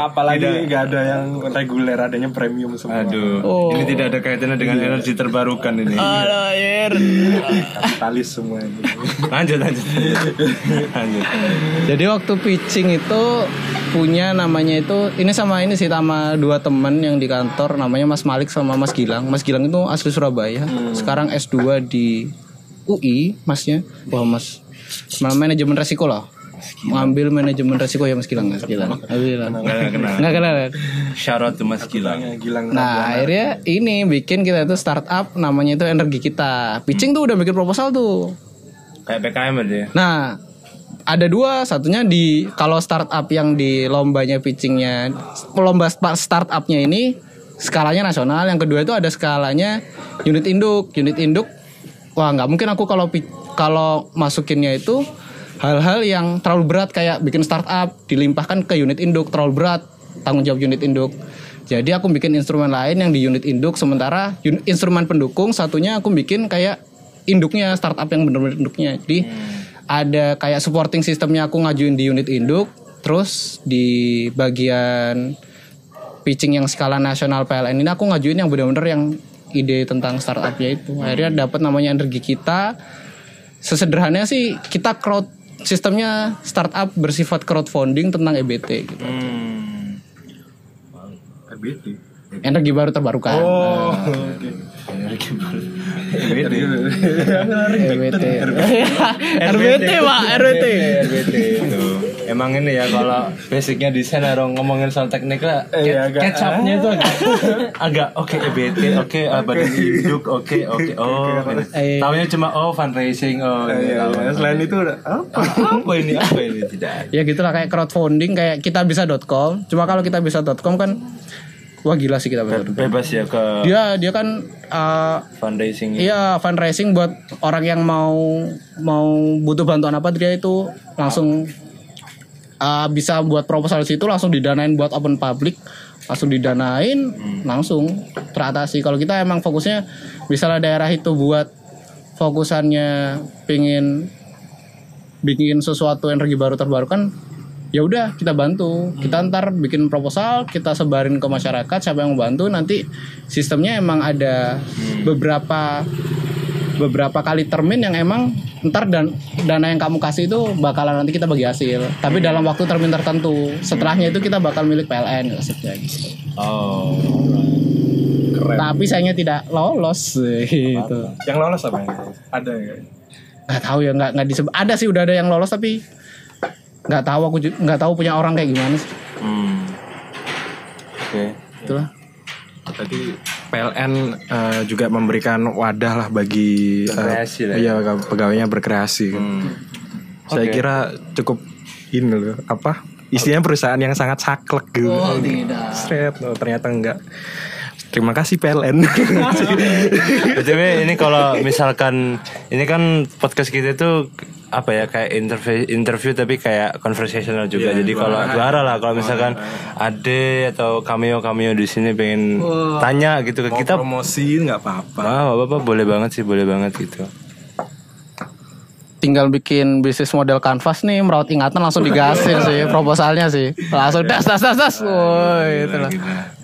Apalagi nggak ada yang reguler, adanya premium semua. Aduh, oh. Ini tidak ada kaitannya dengan yeah. energi terbarukan ini. Alair. Kapitalis semua ini. Lanjut lanjut. Lanjut. Jadi waktu pitching itu punya namanya itu ini sama ini sih sama dua teman yang di kantor namanya Mas Malik sama Mas Gilang. Mas Gilang itu asli Surabaya, hmm. sekarang S dua di U I, Masnya. Wah, Mas manajemen resiko lah. ngambil manajemen resiko ya Mas Gilang. Mas Gilang. Alhamdulillah. Enggak kenal. Enggak kenal. Shout out to Mas Gilang. Nah, akhirnya ini bikin kita itu startup namanya itu Energi Kita. Pitching tuh udah bikin proposal tuh. Kayak P K M aja ya. Nah, ada dua, satunya di kalau startup yang di lombanya pitchingnya, lomba startupnya ini skalanya nasional, yang kedua itu ada skalanya unit induk, unit induk. Wah nggak mungkin aku kalau kalau masukinnya itu hal-hal yang terlalu berat kayak bikin startup dilimpahkan ke unit induk terlalu berat tanggung jawab unit induk. Jadi aku bikin instrumen lain yang di unit induk sementara unit, instrumen pendukung satunya aku bikin kayak induknya startup yang benar-benar induknya. Jadi hmm. ada kayak supporting sistemnya aku ngajuin di unit induk, terus di bagian pitching yang skala nasional P L N ini aku ngajuin yang benar-benar yang ide tentang startupnya itu. Akhirnya dapat namanya Energi Kita. Sesederhananya sih kita crowd sistemnya startup bersifat crowdfunding tentang E B T gitu. Hmm. E B T. Energi baru terbarukan. Oh. Energi baru. R B T, R B T, R B T pak, R B T, R B T itu emang ini ya kalau basicnya desain harus ngomongin soal teknik lah. Kecapnya itu agak oke E B T, oke badan induk, oke oke oh, tahunya cuma oh fundraising oh. Selain itu apa ini apa ini tidak? Ya gitulah kayak crowdfunding kayak kitabisa dot com. Cuma kalau kitabisa dot com kan wah gila sih kita betul. Bebas ya ke dia dia kan uh, fundraising. Iya fundraising buat orang yang mau mau butuh bantuan apa dia itu langsung uh, bisa buat proposal situ langsung didanain buat open public langsung didanain hmm. langsung teratasi. Kalau kita emang fokusnya misalnya daerah itu buat fokusannya pingin bikin sesuatu energi baru terbarukan. Ya udah kita bantu, kita ntar bikin proposal, kita sebarin ke masyarakat siapa yang mau bantu. Nanti sistemnya emang ada beberapa beberapa kali termin yang emang ntar dan dana yang kamu kasih itu bakalan nanti kita bagi hasil. Tapi dalam waktu termin tertentu. Setelahnya itu kita bakal milik P L N maksudnya gitu. Oh. Keren. Tapi sayangnya tidak lolos gitu. Yang lolos apa ya? Ada ya? Nggak tahu ya, nggak nggak disebut. Ada sih udah ada yang lolos tapi nggak tahu aku nggak tahu punya orang kayak gimana sih. Hmm. Oke. Okay. Itulah. Tadi P L N uh, juga memberikan wadah lah bagi uh, lah ya. Iya pegawainya berkreasi. Hmm. Saya okay. kira cukup ini loh apa istilahnya perusahaan yang sangat saklek gitu. Oh tidak. Seret loh ternyata enggak. Terima kasih P L N. Jadi ini kalau misalkan ini kan podcast kita itu apa ya kayak interview interview tapi kayak conversational juga. Yeah, jadi kalau juara lah kalau misalkan Ade atau cameo-cameo di sini pengen oh, tanya gitu ke kita promosiin enggak apa-apa. Ah, apa-apa boleh banget sih, boleh banget gitu. Tinggal bikin bisnis model kanvas nih Merawat Ingatan langsung digasin sih proposalnya sih. Langsung das das das das. Woi, itulah.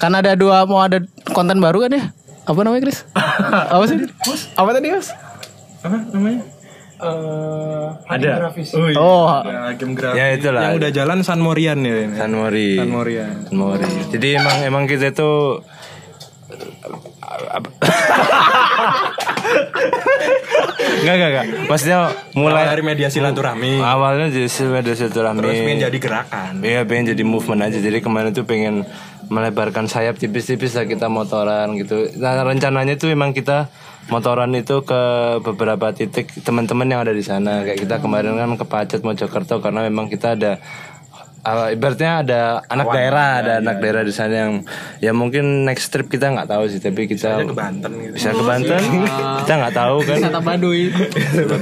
Kan ada dua mau ada konten baru kan ya? Apa namanya, Kris? Apa sih? Apa tadi, Mas? Apa namanya? Uh, ada oh, iya. oh ya, game grafis ya, itulah. Yang udah jalan San Morian ya ini. San Mori San Morian San Mori oh. Jadi emang emang kita tuh nggak nggak nggak maksudnya mulai dari media silaturahmi awalnya jadi media silaturahmi terus pengen jadi gerakan ya pengen jadi movement aja jadi kemarin tuh pengen melebarkan sayap tipis-tipis lah kita motoran gitu. Nah, rencananya tuh emang kita motoran itu ke beberapa titik teman-teman yang ada di sana kayak kita kemarin kan ke Pacet Mojokerto karena memang kita ada uh, ibaratnya ada anak Awan, daerah ya, ada ya, anak ya, daerah di sana yang ya mungkin next trip kita nggak tahu sih tapi kita bisa ke Banten gitu. Bisa ke Banten oh, kita nggak tahu kan wisata Baduy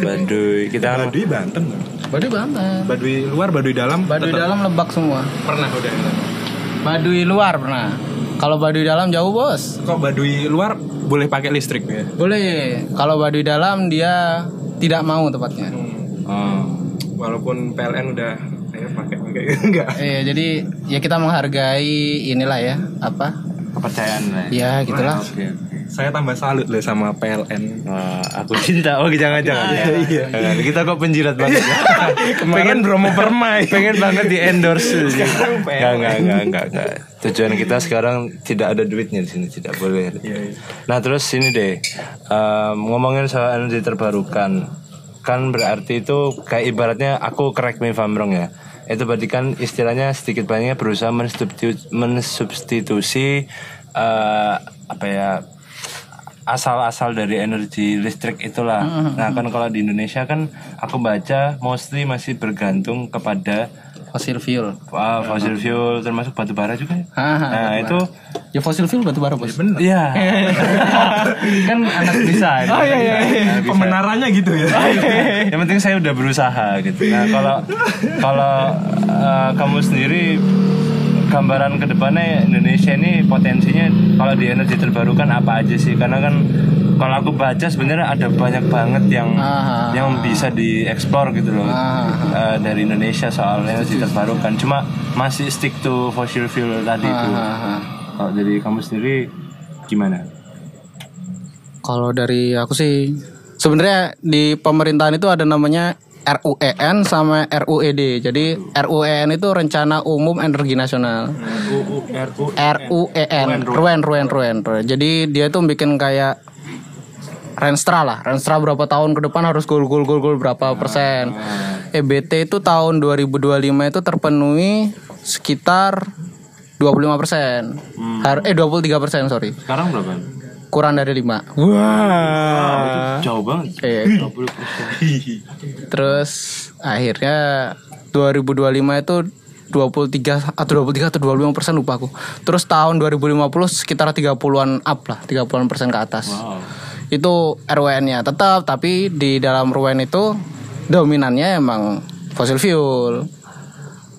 Baduy kita Baduy Banten Baduy Banten Baduy luar Baduy dalam Baduy tetap. Dalam Lebak semua pernah udah Baduy luar pernah. Kalau Baduy dalam jauh bos. Kok Baduy luar boleh pakai listrik ya? Boleh. Kalau Baduy dalam dia tidak mau tepatnya. Hmm. Oh. Walaupun P L N udah saya pakai pakai enggak. Iya, jadi ya kita menghargai inilah ya, apa? Kepercayaan lah. Ya, gitulah. Nah, okay, okay. Saya tambah salut loh sama P L N. Wah, aku cinta. Oh, jangan-jangan. Nah, iya. Iya. Kita kok penjilat banget. Pengen promo permai. Pengen banget di-endorse. Enggak, enggak, enggak, enggak, enggak. Tujuan kita sekarang tidak ada duitnya di sini, tidak boleh. Iya, iya. Nah terus sini deh um, ngomongin soal energi terbarukan. kan berarti itu kayak ibaratnya, aku correct me if I'm wrong ya, itu berarti kan istilahnya sedikit banyaknya berusaha mensubstitusi, mensubstitusi uh, apa ya, asal-asal dari energi listrik itulah. Mm-hmm. Nah kan kalau di Indonesia kan aku baca mostly masih bergantung kepada fosil fuel, uh, fosil fuel termasuk batu bara juga. Ha, ha, nah itu ya fosil fuel batu bara bos. Ya, bener. Iya. Kan anak bisa. Oh iya iya. Nah, pemenarannya gitu ya. Oh, iya. Yang penting saya udah berusaha gitu. Nah kalau kalau uh, kamu sendiri gambaran kedepannya Indonesia ini potensinya kalau di energi terbarukan apa aja sih? Karena kan kalau aku baca sebenarnya ada banyak banget yang ah, yang bisa dieksplor gitu loh ah, uh, dari Indonesia soal energi terbarukan. Cuma masih stick to fossil fuel tadi ah, itu. Ah, kalau dari kamu sendiri gimana? Kalau dari aku sih sebenarnya di pemerintahan itu ada namanya R U E N sama R U E D. Jadi R U E N itu Rencana Umum Energi Nasional. R U E N RUEN RUEN RUEN. Jadi dia tuh bikin kayak Renstra lah, Renstra berapa tahun ke depan harus goal goal goal goal berapa persen. E B T itu tahun dua ribu dua puluh lima itu terpenuhi sekitar dua puluh lima persen. Har- eh dua puluh tiga persen sorry. Sekarang berapa? Kurang dari lima. Wah, wow. Wow, jauh banget. Iya. Terus akhirnya dua ribu dua puluh lima itu dua puluh tiga atau dua puluh tiga atau dua puluh lima persen lupa aku. Terus tahun dua ribu lima puluh sekitar tiga puluhan up lah, tiga puluhan persen ke atas. Wow. Itu R W N-nya tetap, tapi di dalam R W N itu dominannya emang fossil fuel.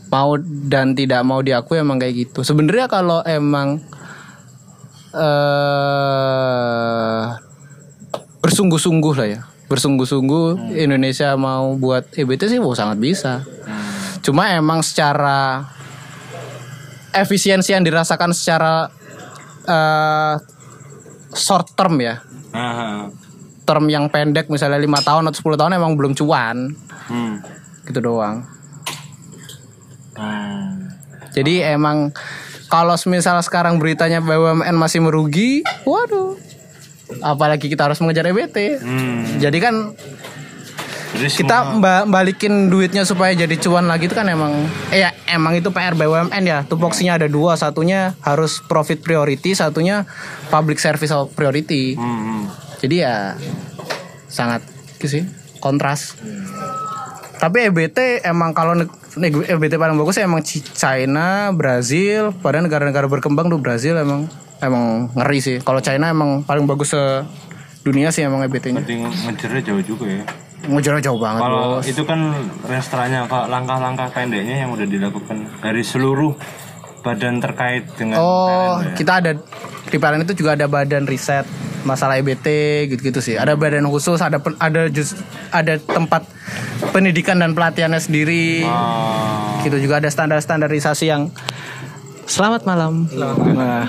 Mau dan tidak mau diakui emang kayak gitu. Sebenarnya kalau emang Uh, bersungguh-sungguh lah ya, bersungguh-sungguh hmm. Indonesia mau buat E B T sih, wah sangat bisa. Hmm. Cuma emang secara efisiensi yang dirasakan secara uh, short term ya, aha, term yang pendek misalnya lima tahun atau sepuluh tahun emang belum cuan, hmm. gitu doang. Hmm. Jadi oh. emang kalau misalnya sekarang beritanya B U M N masih merugi, waduh, apalagi kita harus mengejar E B T. Hmm. Jadi kan jadi kita mba- balikin duitnya supaya jadi cuan lagi itu kan emang, eh ya, emang itu P R B U M N ya. Tupoksinya ada dua, satunya harus profit priority, satunya public service priority. Hmm. Jadi ya sangat sih kontras. Tapi E B T emang kalau E B T paling bagus emang China, Brazil, padahal negara-negara berkembang tuh Brazil emang emang ngeri sih. Kalau China emang paling bagus sedunia sih emang E B T-nya. Penting ngejarnya jauh juga ya. Ngejarnya jauh banget. Kalau itu kan restranya, kalau langkah-langkah pendeknya yang udah dilakukan dari seluruh badan terkait dengan oh, P L N, kita ada di P L N itu juga ada badan riset masalah E B T gitu-gitu sih. Ada badan khusus, ada ada just, ada tempat pendidikan dan pelatihannya sendiri. Wow. Gitu juga ada standar-standarisasi yang selamat malam. Selamat malam. Nah.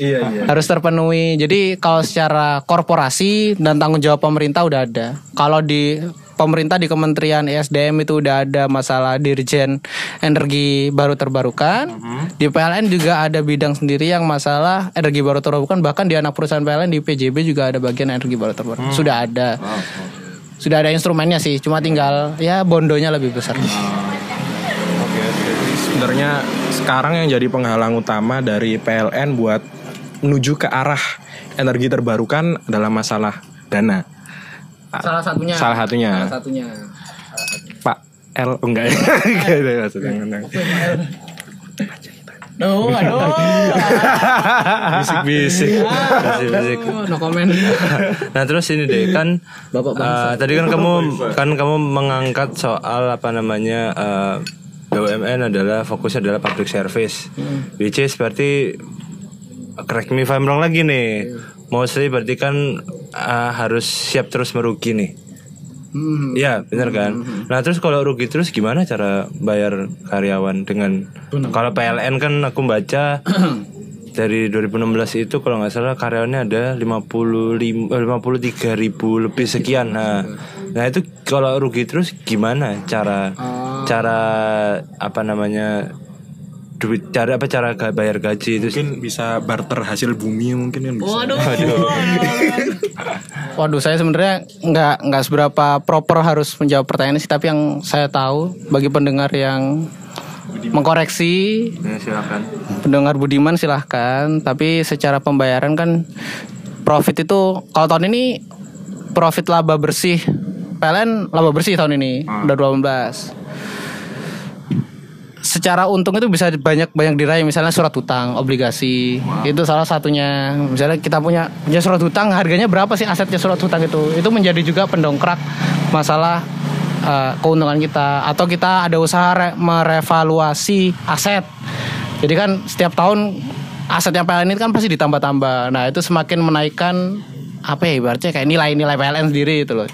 Iya, iya. Harus terpenuhi. Jadi kalau secara korporasi dan tanggung jawab pemerintah udah ada. Kalau di pemerintah di Kementerian E S D M itu udah ada masalah Dirjen Energi Baru Terbarukan. Uh-huh. Di P L N juga ada bidang sendiri yang masalah energi baru terbarukan. Bahkan di anak perusahaan P L N di P J B juga ada bagian energi baru terbarukan. Hmm. Sudah ada. Wow. Sudah ada instrumennya sih, cuma tinggal ya bondonya lebih besar. Sebenarnya sekarang yang jadi penghalang utama dari P L N buat menuju ke arah energi terbarukan adalah masalah dana. Salah satunya. Salah satunya. Salah satunya. Pak L enggak ya? Enggak ada maksudnya. No, aduh. Bisik-bisik. Bisik-bisik. No comment. Nah, terus ini deh kan Bapak uh, tadi kan kamu kan kamu mengangkat soal apa namanya uh, B U M N adalah fokusnya adalah public service. Hmm. Which is berarti correct me if I'm wrong lagi nih. Hmm. Mostly berarti kan uh, harus siap terus merugi nih. Hmm. Ya benar kan. Hmm. Nah terus kalau rugi terus gimana cara bayar karyawan dengan hmm. kalau P L N kan aku baca dari dua ribu enam belas itu kalau nggak salah karyawannya ada lima puluh tiga ribu lebih sekian. Nah, nah itu kalau rugi terus gimana cara hmm. cara apa namanya duit, cara apa cara bayar gaji itu mungkin bisa barter hasil bumi mungkin kan bisa. Waduh. Waduh. Waduh, saya sebenarnya nggak nggak seberapa proper harus menjawab pertanyaan sih, tapi yang saya tahu bagi pendengar yang Budiman mengkoreksi, ya, silakan. Pendengar Budiman silahkan, tapi secara pembayaran kan profit itu kalau tahun ini profit laba bersih P L N laba bersih tahun ini ah. udah dua belas. Secara untung itu bisa banyak-banyak diraih, misalnya surat hutang, obligasi. Wow. Itu salah satunya. Misalnya kita punya punya surat hutang, harganya berapa sih asetnya surat hutang itu? Itu menjadi juga pendongkrak masalah uh, keuntungan kita. Atau kita ada usaha re- merevaluasi aset. Jadi kan setiap tahun asetnya P L N itu kan pasti ditambah-tambah. Nah, itu semakin menaikkan apa ya ibaratnya kayak nilai-nilai P L N sendiri itu loh.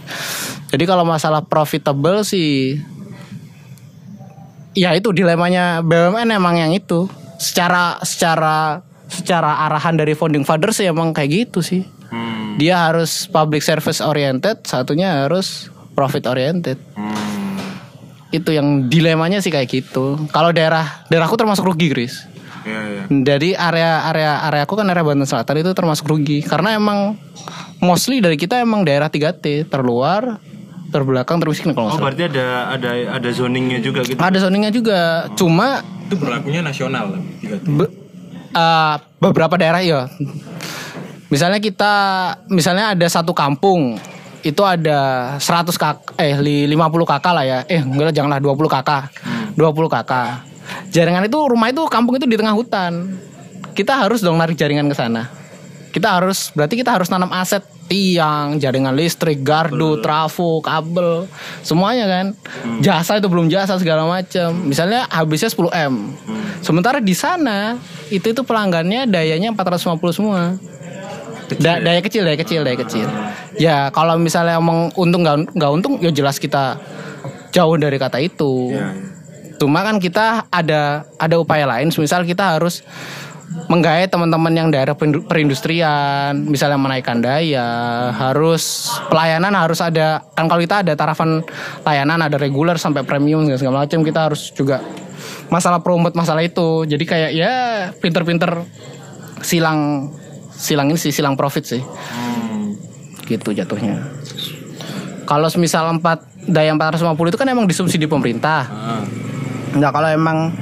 Jadi kalau masalah profitable sih, ya itu dilemanya B U M N emang yang itu. Secara secara secara arahan dari founding fathers sih emang kayak gitu sih. Hmm. Dia harus public service oriented, satunya harus profit oriented. Hmm. Itu yang dilemanya sih kayak gitu. Kalau daerah daerahku termasuk rugi, Chris. Iya, iya. Dari area-area areaku kan area Banten Selatan itu termasuk rugi karena emang mostly dari kita emang daerah tiga T, terluar, terbelakang, termiskin kalau nggak salah. Oh, berarti ada ada ada zoningnya juga gitu. Ada zoningnya juga, oh. Cuma itu berlakunya nasional be, uh, beberapa daerah ya. Misalnya kita misalnya ada satu kampung itu ada seratus kakak eh lima puluh kakak lah ya. Eh enggak lah, janganlah dua puluh kakak. Hmm. dua puluh kakak. Jaringan itu rumah itu kampung itu di tengah hutan. Kita harus dong narik jaringan ke sana. Kita harus berarti kita harus nanam aset, tiang, jaringan listrik, gardu, trafo, kabel, semuanya kan. Hmm. Jasa itu belum jasa segala macam. Misalnya habisnya sepuluh M. Hmm. Sementara di sana itu itu pelanggannya dayanya empat ratus lima puluh semua. Kecil, da- daya kecil, daya kecil, daya kecil. Ya kalau misalnya emang untung nggak untung, ya jelas kita jauh dari kata itu. Yeah. Cuma kan kita ada ada upaya lain. Misal kita harus menggait teman-teman yang daerah perindustrian, misalnya menaikkan daya, harus pelayanan harus ada. Kan kalau kita ada tarafan layanan, ada reguler sampai premium segala macam, kita harus juga masalah promote masalah itu. Jadi kayak ya pinter-pinter silang silang ini sih, silang profit sih. Hmm. Gitu jatuhnya. Kalau misal empat daya empat ratus lima puluh itu kan emang disubsidi pemerintah. Nah, kalau emang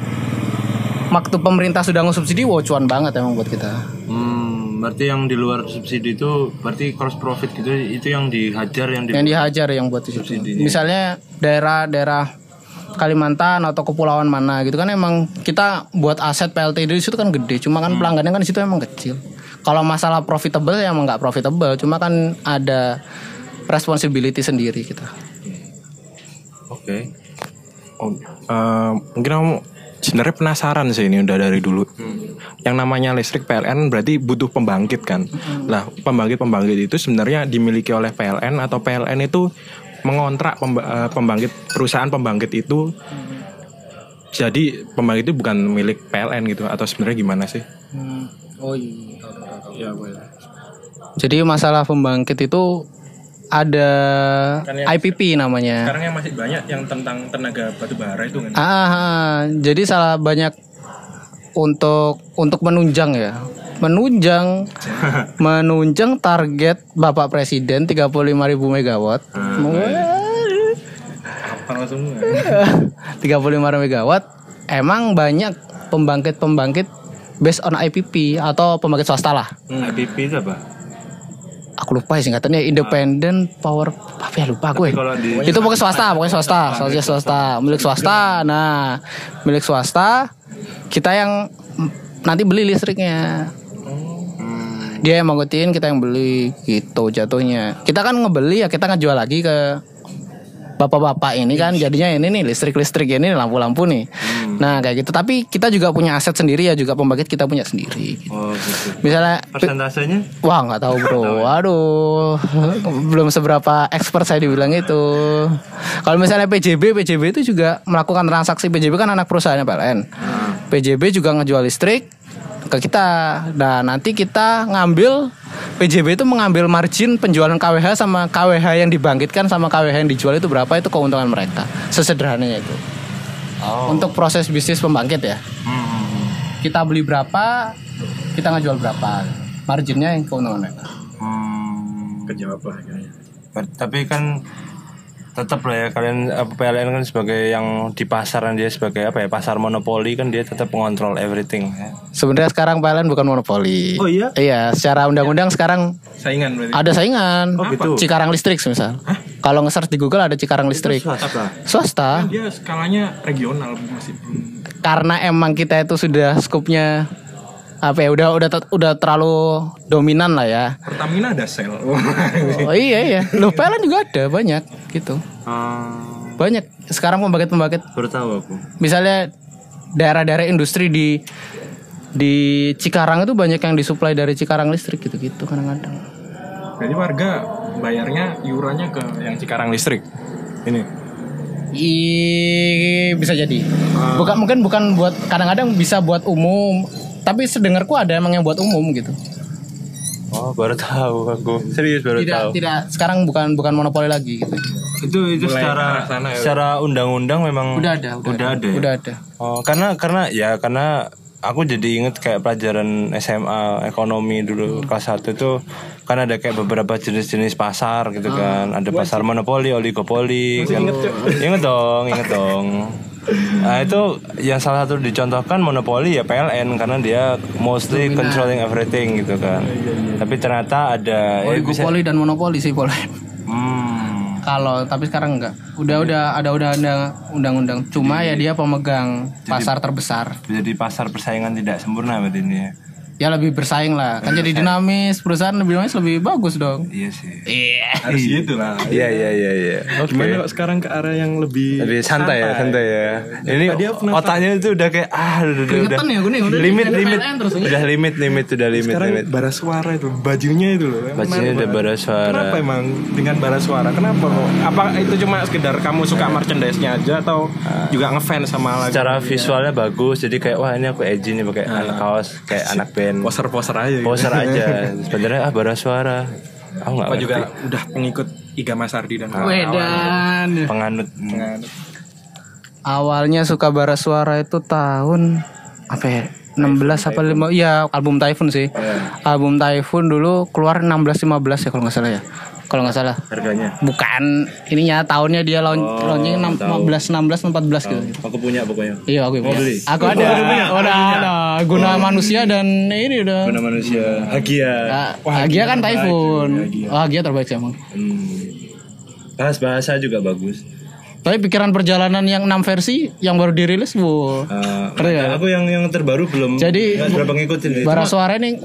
waktu pemerintah sudah ngesubsidi, wow, cuan banget emang buat kita. Hmm, berarti yang di luar subsidi itu berarti cross profit gitu, itu yang dihajar yang di... yang dihajar yang buat subsidi. Misalnya daerah-daerah Kalimantan atau kepulauan mana gitu kan emang kita buat aset P L T di situ kan gede, cuma kan hmm. pelanggannya kan di situ emang kecil. Kalau masalah profitable ya emang nggak profitable, cuma kan ada responsibility sendiri kita. Oke. Okay. Oh, uh, mungkin kamu sebenarnya penasaran sih ini udah dari dulu. Hmm. Yang namanya listrik P L N berarti butuh pembangkit kan. Hmm. Nah, pembangkit-pembangkit itu sebenarnya dimiliki oleh P L N atau P L N itu mengontrak pembangkit perusahaan pembangkit itu. Hmm. Jadi pembangkit itu bukan milik P L N gitu atau sebenarnya gimana sih? Hmm. Oh iya. Ya, boleh. Jadi masalah pembangkit itu ada kan I P P namanya. Sekarang yang masih banyak yang tentang tenaga batu bara itu kan. Ah, jadi salah banyak untuk untuk menunjang ya. Menunjang menunjang target Bapak Presiden tiga puluh lima ribu megawatt. Apa semua? tiga puluh lima megawatt. Emang banyak pembangkit-pembangkit based on I P P atau pembangkit swasta lah. Hmm, I P P itu apa? Aku lupa singkatannya, Independent ah. Power apa ya, lupa gue. Di... Itu pokoknya swasta, pokoknya swasta, swasta, swasta, milik swasta. Nah, milik swasta kita yang nanti beli listriknya. Dia yang manggutin, kita yang beli gitu jatuhnya. Kita kan ngebeli ya, kita ngejual lagi ke bapak-bapak ini kan, jadinya ini nih listrik-listrik ini lampu-lampu nih. Hmm. Nah kayak gitu, tapi kita juga punya aset sendiri ya, juga pembangkit kita punya sendiri. Gitu. Oh, gitu. Misalnya persentasenya? Wah nggak tahu bro, waduh, belum seberapa expert saya dibilang itu. Kalau misalnya P J B, P J B itu juga melakukan transaksi, P J B kan anak perusahaannya P L N. Hmm. P J B juga ngejual listrik ke kita. Nah nanti kita ngambil, P J B itu mengambil margin penjualan K W H sama K W H yang dibangkitkan sama K W H yang dijual itu berapa, itu keuntungan mereka. Sesederhananya itu. Oh. Untuk proses bisnis pembangkit ya. Hmm. kita beli berapa, kita ngejual berapa, marginnya yang keuntungan mereka. Hmm, kejawab lah kayaknya. Tapi kan tetap lah ya, kalian P L N kan sebagai yang di pasaran, dia sebagai apa ya, pasar monopoli kan, dia tetap mengontrol everything ya. Sebenarnya sekarang P L N bukan monopoli. Oh iya? Iya, secara undang-undang ya. Sekarang saingan berarti? Ada saingan. Oh gitu? Cikarang Listrik misal. Hah? Kalau nge-search di Google ada Cikarang Listrik. Itu swasta? Swasta. Nah, dia skalanya regional masih. Karena emang kita itu sudah skupnya apa ya, udah udah udah terlalu dominan lah ya. Pertamina ada sel. Oh iya iya. Loh, P L N juga ada banyak gitu. Hmm. Banyak. Sekarang pembangkit-pembangkit. Baru tahu aku. Misalnya daerah-daerah industri di di Cikarang itu banyak yang disuplai dari Cikarang Listrik gitu-gitu kadang-kadang. Jadi warga bayarnya iurannya ke yang Cikarang Listrik. Ini. I, bisa jadi. Hmm. Bukan, mungkin bukan buat, kadang-kadang bisa buat umum, tapi sedengarku ada emang yang buat umum gitu. Oh, baru tahu aku. Serius baru tidak, tahu. Tidak, sekarang bukan bukan monopoli lagi gitu. Itu itu mulai secara sana, ya, secara undang-undang memang udah ada, udah, udah ada. ada. Udah ada. Oh, karena karena ya karena aku jadi inget kayak pelajaran S M A ekonomi dulu, hmm. kelas satu itu kan ada kayak beberapa jenis-jenis pasar gitu, hmm. kan. Ada pasar monopoli, oligopoli. Kan. Inget, inget dong, inget dong. Nah itu yang salah satu dicontohkan monopoli ya P L N, karena dia mostly dominan, controlling everything gitu kan. Ya, ya, ya. Tapi ternyata ada oligopoli ya, dan monopoli sih P L N. Hmm. Kalau tapi sekarang enggak. Udah ya. udah ada udah undang-undang. Cuma jadi, ya dia pemegang jadi, pasar terbesar. Jadi pasar persaingan tidak sempurna berarti ini ya. Ya lebih bersaing lah. Kan jadi dinamis, perusahaan lebih dinamis, lebih bagus dong. Iya sih. Iya. Harus gitu lah. Iya iya iya iya. Gimana kok sekarang ke arah yang lebih lebih santai, santai ya, santai ya. ya. Ini otaknya itu udah kayak ah udah udah udah. Ya, gue nih, udah limit limit. Terus, ya. Udah limit limit udah limit sekarang limit. Barasuara itu bajunya itu loh. Bajunya udah Barasuara. Kenapa emang dengan Barasuara? Kenapa kok? Apa itu cuma sekedar kamu suka merchandise-nya aja atau ah. juga ngefans sama lagu? Secara visualnya ya. bagus. Jadi kayak wah ini aku edgy nih pakai ah. kaos kayak anak band. Poser-poser aja gitu. Poser aja. Sebenarnya ah Barasuara. Aku enggak juga udah pengikut Iga Massardi dan Wedan. Penganut. Penganut. Awalnya suka Barasuara itu tahun apa ya? enam belas apa lima? Iya, album Typhoon sih. Yeah. Album Typhoon dulu keluar enam belas lima belas ya kalau enggak salah ya. Kalau enggak salah. Harganya. Bukan ininya, tahunnya dia launch oh, launchnya enam belas enam belas empat belas oh, gitu. Aku punya pokoknya. Iya, aku punya. Beli. Aku ada. Oh, punya. Oh, ada. ada. Guna oh. manusia dan ini udah. Guna manusia. Hagia. Wah, Hagia kan Typhoon. Hagia, Hagia. Oh, Hagia terbaik sih emang. Hmm. Bahas bahasa juga bagus. Tapi pikiran perjalanan yang enam versi yang baru dirilis bu. Uh, ya? Aku yang yang terbaru belum. Jadi berapa ngikutin? Barasuara ini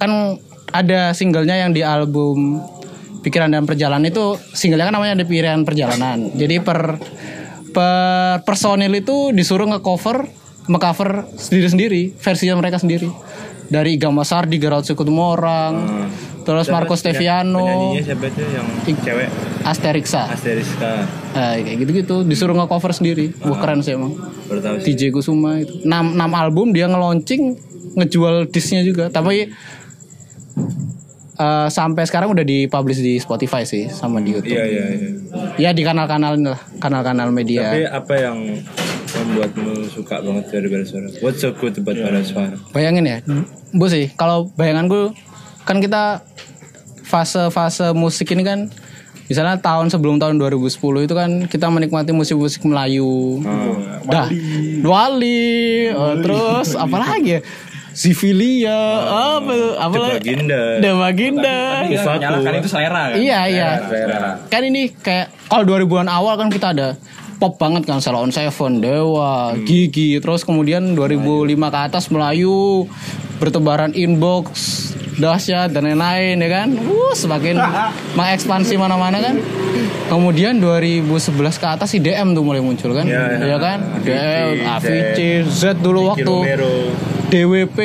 kan ada singlenya yang di album Pikiran dan Perjalanan itu, singlenya kan namanya ada Pikiran Perjalanan. Jadi per per personil itu disuruh ngecover, mengcover sendiri sendiri versinya mereka sendiri. Dari Iga Massardi, Gerald Sikutumorang, hmm. terus Marco Steviano, penyanyinya siapa itu yang cewek? Asterixa. Asterixa. Nah, kayak gitu-gitu disuruh nge-cover sendiri. Hmm. Wah, keren sih emang. Bertahun D J Kusuma itu. enam enam album dia nge-launching, ngejual disknya juga. Tapi uh, sampai sekarang udah dipublish di Spotify sih sama di YouTube. Iya, iya, iya. Ya di kanal-kanal lah, kanal-kanal media. Tapi apa yang membuatmu suka banget dari Barasuara? What's so good about yeah. Barasuara? Bayangin ya, hmm? Bu sih, kalau bayanganku kan kita fase-fase musik ini kan, misalnya tahun sebelum tahun dua ribu sepuluh itu kan kita menikmati musik-musik Melayu, hmm. dah, Wali, Wali. Oh, terus apa lagi? Sivilia, oh. apa, apa lagi? Debaginda, Debaginda. Tapi, tapi nyalakan itu selera kan? Iya iya. Selera. Kan ini kayak kalau dua ribuan awal kan kita ada pop banget kan, Salon Seven, Dewa, hmm. Gigi, terus kemudian dua ribu lima ke atas Melayu, bertebaran Inbox, Dahsyat dan lain-lain ya kan. Wuh, semakin mengekspansi mana-mana kan. Kemudian dua ribu sebelas ke atas si D M tuh mulai muncul kan. Ya, ya, ya kan? Nah, D M, Avicii, Z dulu waktu Romero. D W P,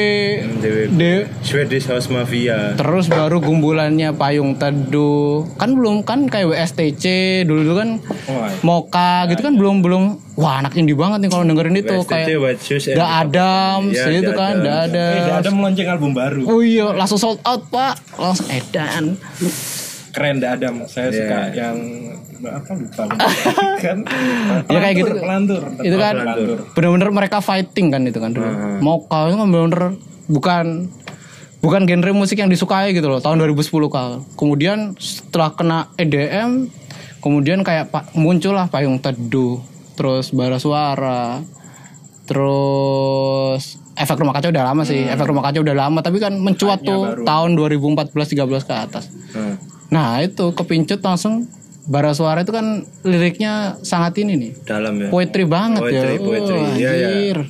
D W P. D... Swedish House Mafia. Terus baru gumbulannya Payung Teduh. Kan belum kan kayak W S T C dulu-dulu kan. Oh, Moka nah, gitu kan nah. belum belum wah anak indie banget nih kalau dengerin itu W S T C, kayak Da Adam gitu kan, Da Adam. Eh, Da Adam meluncurkan album baru. Oh iya, langsung sold out, Pak. Langsung edan. keren dah Adam. Saya yeah. suka yang apa lupa kan. Ya kayak gitu. Pelantur. Itu kan benar-benar mereka fighting kan itu kan dulu. Hmm. Moka itu kan benar-benar bukan bukan genre musik yang disukai gitu loh tahun dua ribu sepuluh kal. Kemudian setelah kena E D M, kemudian kayak muncullah Payung Teduh, terus Barasuara, terus Efek Rumah Kaca udah lama sih. Hmm. Efek Rumah Kaca udah lama, tapi kan mencuat hanya tuh baru tahun dua ribu empat belas tiga belas ke atas. Hmm. Nah, itu kepincut langsung Barasuara itu kan liriknya sangat ini nih. Dalam ya. Poetry banget poetry, ya. Poetry, oh, iya, iya.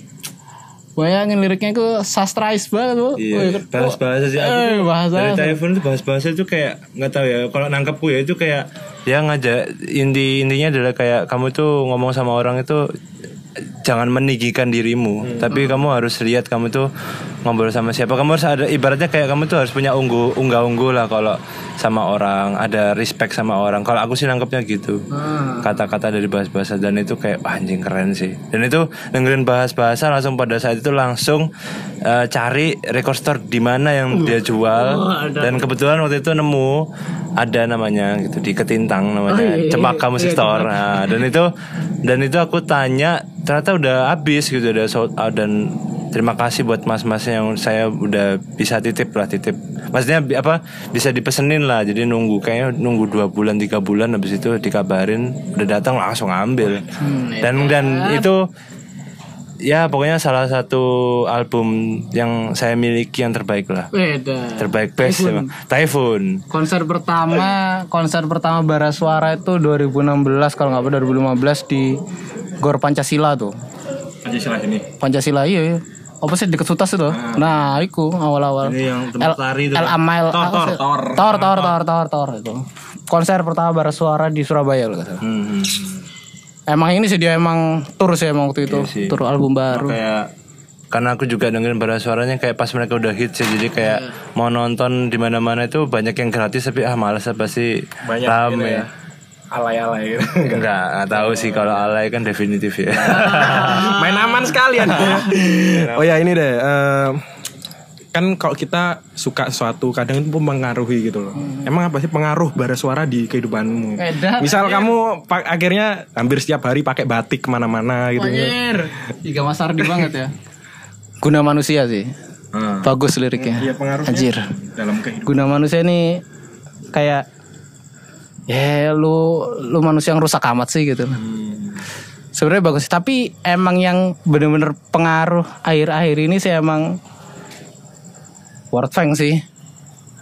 Bayangin liriknya itu sastrais banget tuh. Iya. Bahasa-bahasa sih aku. Eh, bahasa. Dari telepon itu bahasa-bahasa itu kayak enggak tahu ya. Kalau nangkapku ya itu kayak dia ngajak inti-intinya adalah kayak kamu tuh ngomong sama orang itu jangan meninggikan dirimu, hmm. tapi hmm. kamu harus lihat kamu tuh ngobrol sama siapa. Kamu harus ada, ibaratnya kayak kamu tuh harus punya unggul, unggah-ungguh lah kalau sama orang, ada respect sama orang. Kalau aku sih nangkepnya gitu, hmm. kata-kata dari bahasa-bahasa, dan itu kayak wah, anjing keren sih. Dan itu dengerin bahasa-bahasa langsung pada saat itu langsung uh, cari record store di mana yang uh. dia jual, oh, dan kebetulan waktu itu nemu ada namanya gitu di Ketintang namanya, oh, iya, Cempaka Musik iya, Store. Iya. Nah, dan itu dan itu aku tanya, ternyata udah habis gitu, udah sold out. Dan terima kasih buat mas-masnya yang saya udah bisa titip lah, titip. Maksudnya apa, bisa dipesenin lah. Jadi nunggu kayaknya nunggu dua bulan tiga bulan, habis itu dikabarin udah datang langsung ambil. Hmm, dan dan itu ya pokoknya salah satu album yang saya miliki yang terbaik lah. Beda. Terbaik best Typhoon. Ya, Typhoon. Konser pertama, konser pertama Barasuara itu dua ribu enam belas kalau enggak salah, dua ribu lima belas di Gor Pancasila tuh. Pancasila ini. Pancasila iya. iya. Apa sih deket Sutas itu? Nah, nah itu awal-awal. Ini yang tempat lari itu. El Amail. Tor tor tor tor tor tor tor itu. Konser pertama Barasuara di Surabaya loh kata. Hmm. Emang ini sih dia emang tur sih emang waktu itu, iya tur album baru. Kayak karena aku juga dengerin Barasuaranya kayak pas mereka udah hit sih, jadi kayak yeah. mau nonton di mana-mana itu banyak yang gratis, tapi ah malas apa sih ramai. Alay-alay gitu. Enggak, enggak tahu sih kalau alay kan definitif ya. Main aman sekalian. Oh ya ini deh, uh, kan kalau kita suka sesuatu kadang itu mempengaruhi gitu loh. Hmm. Emang apa sih pengaruh Barasuara di kehidupanmu? Eda, misal ya. Kamu pak, akhirnya hampir setiap hari pakai batik kemana-mana gitu. Anjir, Iga Massardi banget ya. Guna manusia sih, hmm. bagus liriknya. Iya pengaruhnya. Anjir. Dalam kehidupan. Guna manusia ini kayak, ya lu lu manusia yang rusak amat sih gitu. Hmm. Sebenarnya bagus, tapi emang yang benar-benar pengaruh akhir-akhir ini sih emang Warfang sih.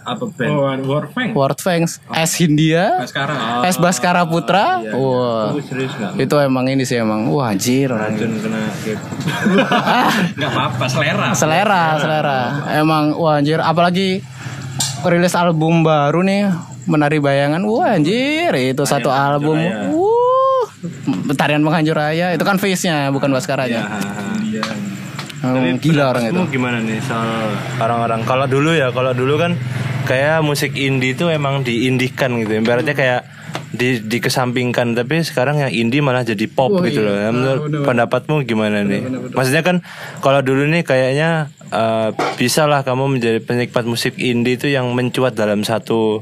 Apa band? Oh, Warfang. Warfang. Oh. Es Hindia. Baskara. Oh. Es Baskara Putra. Wah. Oh, iya, iya. Wow. Itu emang ini sih emang. Wah, anjir. Racun kena gitu. Enggak apa-apa, selera. Selera, selera. Emang wah anjir, apalagi rilis album baru nih, Menari Bayangan. Wah, anjir, itu Tarian satu album. Wuh. Tarian Menghancur Raya. Itu kan face-nya, bukan Baskaranya. Ya, iya. Um, gila orang itu. Gimana nih soal orang-orang? Kalau dulu ya, kalau dulu kan kayak musik indie itu emang diindikan gitu. Ibaratnya kayak di dikesampingkan, tapi sekarang yang indie malah jadi pop. Wah, gitu iya. Loh. Nah, menurut bener, pendapatmu gimana bener, nih? Bener, bener. Maksudnya kan kalau dulu nih kayaknya uh, bisa lah kamu menjadi penikmat musik indie itu yang mencuat dalam satu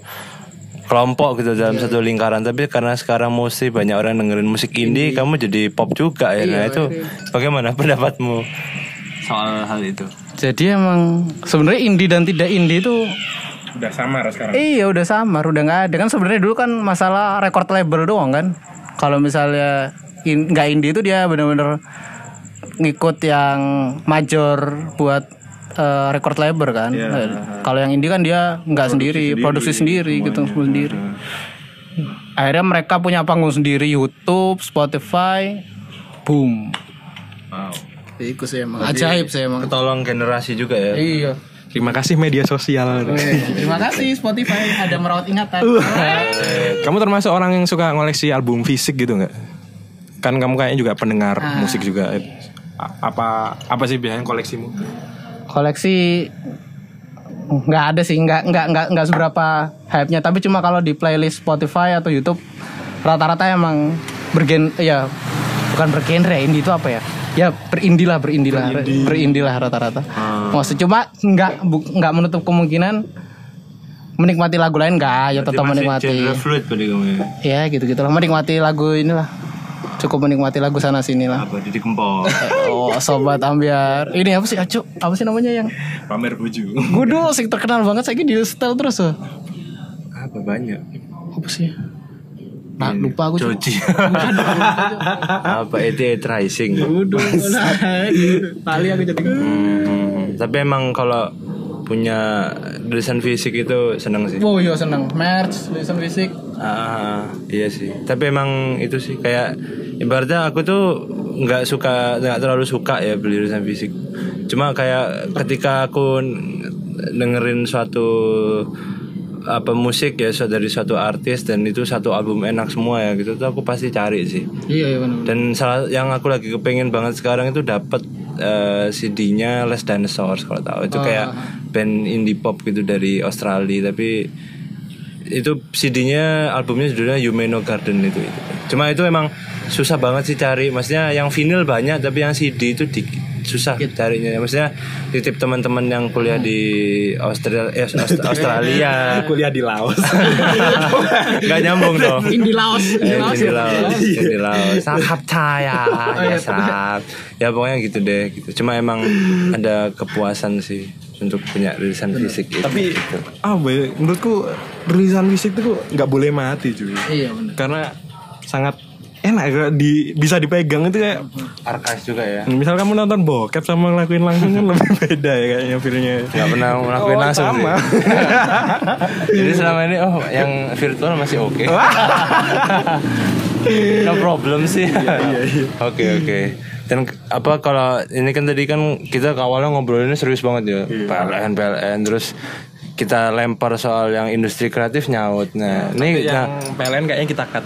kelompok gitu, dalam yeah. satu lingkaran. Tapi karena sekarang mesti banyak orang dengerin musik indie, indie. Kamu jadi pop juga ya. Iya, nah itu iya. Bagaimana pendapatmu soal hal itu? Jadi emang sebenarnya indie dan tidak indie itu udah samar sekarang. Iya udah samar, udah nggak ada kan. Sebenarnya dulu kan masalah record label doang kan. Kalau misalnya in, nggak indie itu dia benar-benar ngikut yang major buat uh, record label kan. Yeah. Kalau yang indie kan dia nggak sendiri, sendiri, produksi sendiri semuanya. Gitu sendiri. Akhirnya mereka punya panggung sendiri, YouTube, Spotify, boom. Wow. Ikut sih emang. Ajaib sih emang. Ketolong generasi juga ya. Iya. Terima kasih media sosial. Terima kasih Spotify, ada Merawat Ingatan. Kamu termasuk orang yang suka ngoleksi album fisik gitu nggak? Kan kamu kayaknya juga pendengar ah. musik juga. Apa apa sih biasanya koleksimu? Koleksi nggak ada sih, nggak nggak nggak nggak seberapa hype-nya. Tapi cuma kalau di playlist Spotify atau YouTube rata-rata emang bergen, ya bukan bergenre ini itu apa ya? Ya berindilah berindilah berindi. berindilah rata-rata. Hmm. Maksud cuma nggak nggak menutup kemungkinan menikmati lagu lain enggak, ya tetap menikmati. Ya gitu-gitulah, menikmati lagu inilah. Cukup menikmati lagu sana sini lah. Apa Didi Kempot. Oh, sobat ambiar. Ini apa sih, Acu? Apa sih namanya yang Pamer Buju. Gudu sing terkenal banget saiki di setel terus loh. Apa banyak? Apa sih? Nah, lupa aku. Joji. Apa itu tracing? Gudu. Tali aku jadi. Tapi emang kalau punya tulisan fisik itu seneng sih. Oh iya seneng. Merch, tulisan fisik. Ah iya sih. Tapi emang itu sih kayak ibaratnya aku tuh nggak suka, nggak terlalu suka ya beli tulisan fisik. Cuma kayak ketika aku dengerin suatu apa musik ya dari suatu artis dan itu satu album enak semua ya gitu tuh aku pasti cari sih. Iya iya benar. Dan salah yang aku lagi kepengen banget sekarang itu dapat Uh, C D-nya Les Dinosaurs kalau tahu itu kayak uh. band indie pop gitu dari Australia, tapi itu C D-nya albumnya judulnya Yumeno Garden itu, itu. Cuma itu emang susah banget sih cari, maksudnya yang vinyl banyak tapi yang C D itu dikit, susah gitu carinya. Maksudnya titip teman-teman yang kuliah di Australia, eh, Australia kuliah di Laos. Enggak nyambung dong. Di Laos, di Laos, di Laos. Di Laos. Sahab saya, ya sahab. Ya pokoknya gitu deh gitu. Cuma emang ada kepuasan sih untuk punya rilisan fisik itu. Tapi gitu. Ah, menurutku rilisan fisik itu enggak boleh mati, cuy. Iya benar. Karena sangat enak di bisa dipegang itu kayak arkas juga ya. Misal kamu nonton bokep sama ngelakuin langsung kan lebih beda ya kayaknya filmnya. Enggak pernah ngelakuin oh, langsung sama. Jadi selama ini oh yang virtual masih oke. Okay. No problem sih. Oke iya, iya. Oke. Okay, okay. Dan apa kalau ini kan tadi kan kita awalnya ngobrolinnya serius banget ya. Iya. P L N P L N terus kita lempar soal yang industri kreatif nyaut. Nah, ya, ini yang nah, P L N kayaknya kita cut.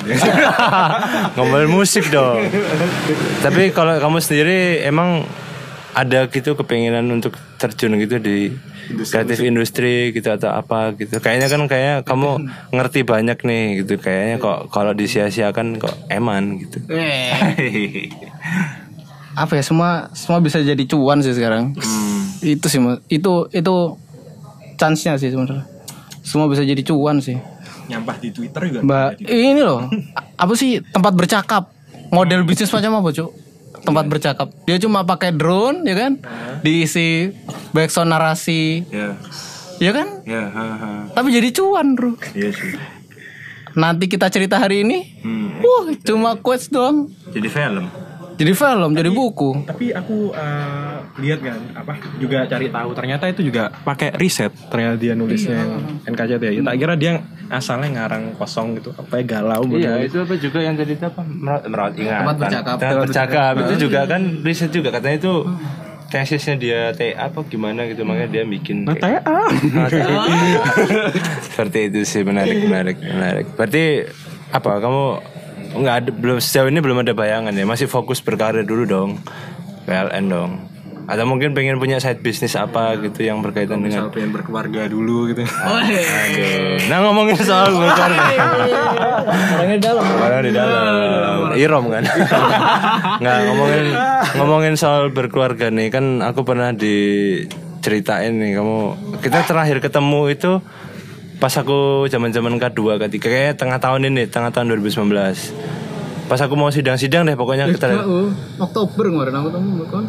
Ngomongin musik dong. Tapi kalau kamu sendiri emang ada gitu kepengenan untuk terjun gitu di industri, kreatif musik. Industri gitu atau apa gitu. Kayaknya kan kayaknya kamu ngerti banyak nih gitu kayaknya kok kalau disia-siakan kok eman gitu. Apa ya semua semua bisa jadi cuan sih sekarang. Hmm. Itu sih itu itu chance-nya sih sebenarnya. Semua bisa jadi cuan sih. Nyampah di Twitter juga. Mbak, ini loh. Apa sih tempat bercakap? Model bisnis macam apa, Cuk? Tempat yeah. bercakap. Dia cuma pakai drone, ya kan? Uh. Diisi background narasi. Iya. Yeah. Ya kan? Iya, yeah, uh-huh. Tapi jadi cuan, Bro. Iya yeah, sih. Nanti kita cerita hari ini. Hmm, Wah, uh, cuma quotes doang. Jadi film. Jadi film, jadi buku. Tapi aku uh, lihat kan, apa juga cari tahu. Ternyata itu juga pakai riset. Ternyata dia nulisnya iya. N K C T I. Ya. Hmm. Tak kira dia asalnya ngarang kosong gitu. Apa ya galau? Iya, bener. Itu apa juga yang tadi apa Merawat Ingatan. Tempat bercakap. Tempat bercakap itu juga kan riset juga katanya itu. Hmm. Tesisnya dia T A apa gimana gitu makanya dia bikin T A kayak... Seperti itu sih menarik menarik menarik. Berarti apa kamu nggak ada, belum sejauh ini belum ada bayangan ya masih fokus berkarir dulu dong P L N dong atau mungkin pengen punya side business apa ya, gitu yang berkaitan dengan pengen berkeluarga dulu gitu. Oh, aduh. Nah ngomongin soal berkeluarga orangnya di dalam orang di dalam Irom kan nggak ngomongin ngomongin soal berkeluarga nih kan aku pernah diceritain nih kamu kita terakhir ketemu itu pas aku zaman-zaman K dua K tiga kayak tengah tahun ini, tengah tahun dua ribu sembilan belas. Pas aku mau sidang-sidang deh pokoknya eh, kita. Oh, Oktober kemarin aku ketemu kan.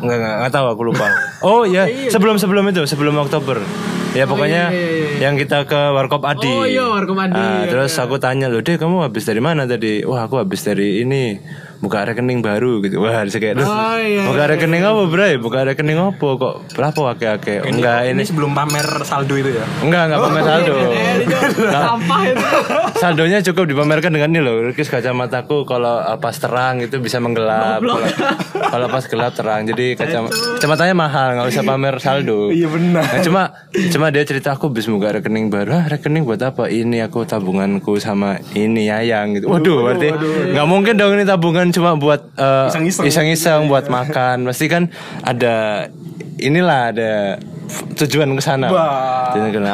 Enggak enggak enggak tahu aku lupa. Oh iya, sebelum-sebelum itu, sebelum Oktober. Ya pokoknya oh, iya, iya, iya. yang kita ke Warkop Adi. Oh iya, Warkop Adi. Nah, iya, terus iya. Aku tanya loh, "Deh, kamu habis dari mana tadi?" "Wah, aku habis dari ini. Buka rekening baru gitu." Wah, harus kayak terus. Oh, iya, buka iya, rekening iya. apa, Bray? Buka rekening apa kok? Berapa akeh-akeh? Enggak, ini, ini sebelum pamer saldo itu ya. Enggak, enggak pamer saldo. Sampah itu. Saldonya cukup dipamerkan dengan ini loh. Lukis kacamataku kalau pas terang itu bisa menggelap. Kalau pas gelap terang. Jadi kacamata kacamatanya mahal, enggak usah pamer saldo. Iya benar. Nah, cuma cuma dia cerita aku habis buka rekening baru. Ah, rekening buat apa? Ini aku tabunganku sama ini Yayang gitu. Waduh, berarti enggak mungkin dong ini tabungan cuma buat uh, iseng-iseng, iseng-iseng ya, buat ya. Makan pasti kan ada inilah ada tujuan ke sana.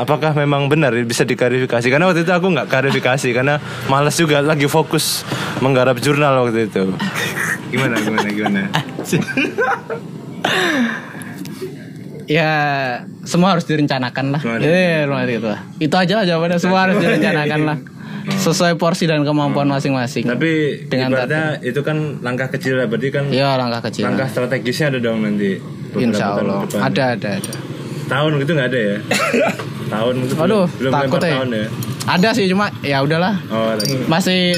Apakah memang benar bisa diklarifikasi? Karena waktu itu aku nggak klarifikasi karena malas juga lagi fokus menggarap jurnal waktu itu. Gimana gimana gimana? Ya semua harus direncanakan lah. Eh, itu lah. Itu aja lah jawabannya. Semua harus direncanakan lah. Sesuai porsi dan kemampuan hmm. masing-masing. Tapi ibaratnya itu kan langkah kecil lah, berarti kan. Iya, langkah kecil. Langkah strategisnya ada dong nanti. Insya Allah. Ada, ada, ada. Tahun gitu nggak ada ya? Tahun itu Aduh, belum lempar tahun ya. Ada sih cuma ya udahlah. Oh, masih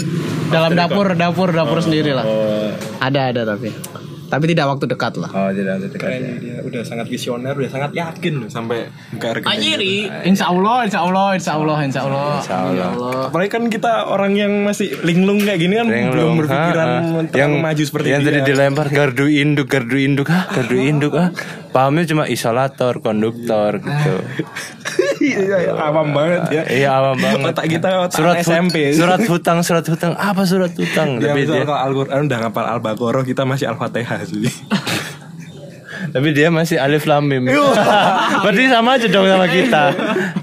dalam dapur, dapur, dapur oh, sendiri lah. Oh. Ada, ada tapi. Tapi tidak waktu dekat lah. Oh, tidak waktu dekat. Keren, ya. Dia udah sangat visioner, udah sangat yakin loh sampai buka rekening. Anjiri. Insyaallah, insyaallah, insyaallah, insyaallah. Insyaallah. Apalagi kan kita orang yang masih linglung kayak gini kan linglung, belum berpikiran yang maju seperti yang tadi dilempar gardu induk, gardu induk, ah, gardu induk, ah. Pahamnya cuma isolator, konduktor gitu. Iya, awam banget ya. Iya, awam banget. Otak kita surat S M P. Surat hutang, surat hutang. Apa surat hutang? Tapi dia kalau Al-Qur'an udah ngapal Al-Baqarah, kita masih Al-Fatihah. Tapi dia masih alif lam mim. Berarti sama aja dong sama kita.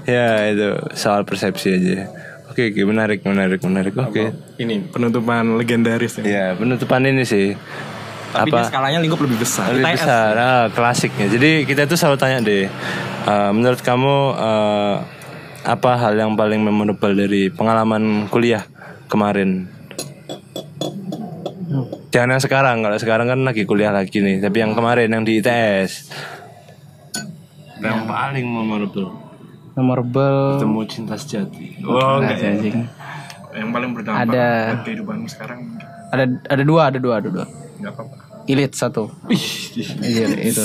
Ya itu soal persepsi aja. Oke, oke, menarik, menarik, menarik. Oke. Ini penutupan legendaris ya. Iya, penutupan ini sih. Tapi apa? Skalanya lingkup lebih besar. Lebih I T S besar. Ah, klasiknya. Jadi kita itu selalu tanya deh. Uh, menurut kamu uh, apa hal yang paling memorable dari pengalaman kuliah kemarin? Jangan yang sekarang, kalau sekarang kan lagi kuliah lagi nih. Tapi yang kemarin, yang di I T S ya. Yang paling memorable. Memorable. Ketemu cinta sejati. Oh, enggak ya. Yang paling berdampak ada, buat kehidupanmu sekarang. Ada ada dua, ada dua, ada dua. Enggak apa-apa. Ilit satu. Iya, itu.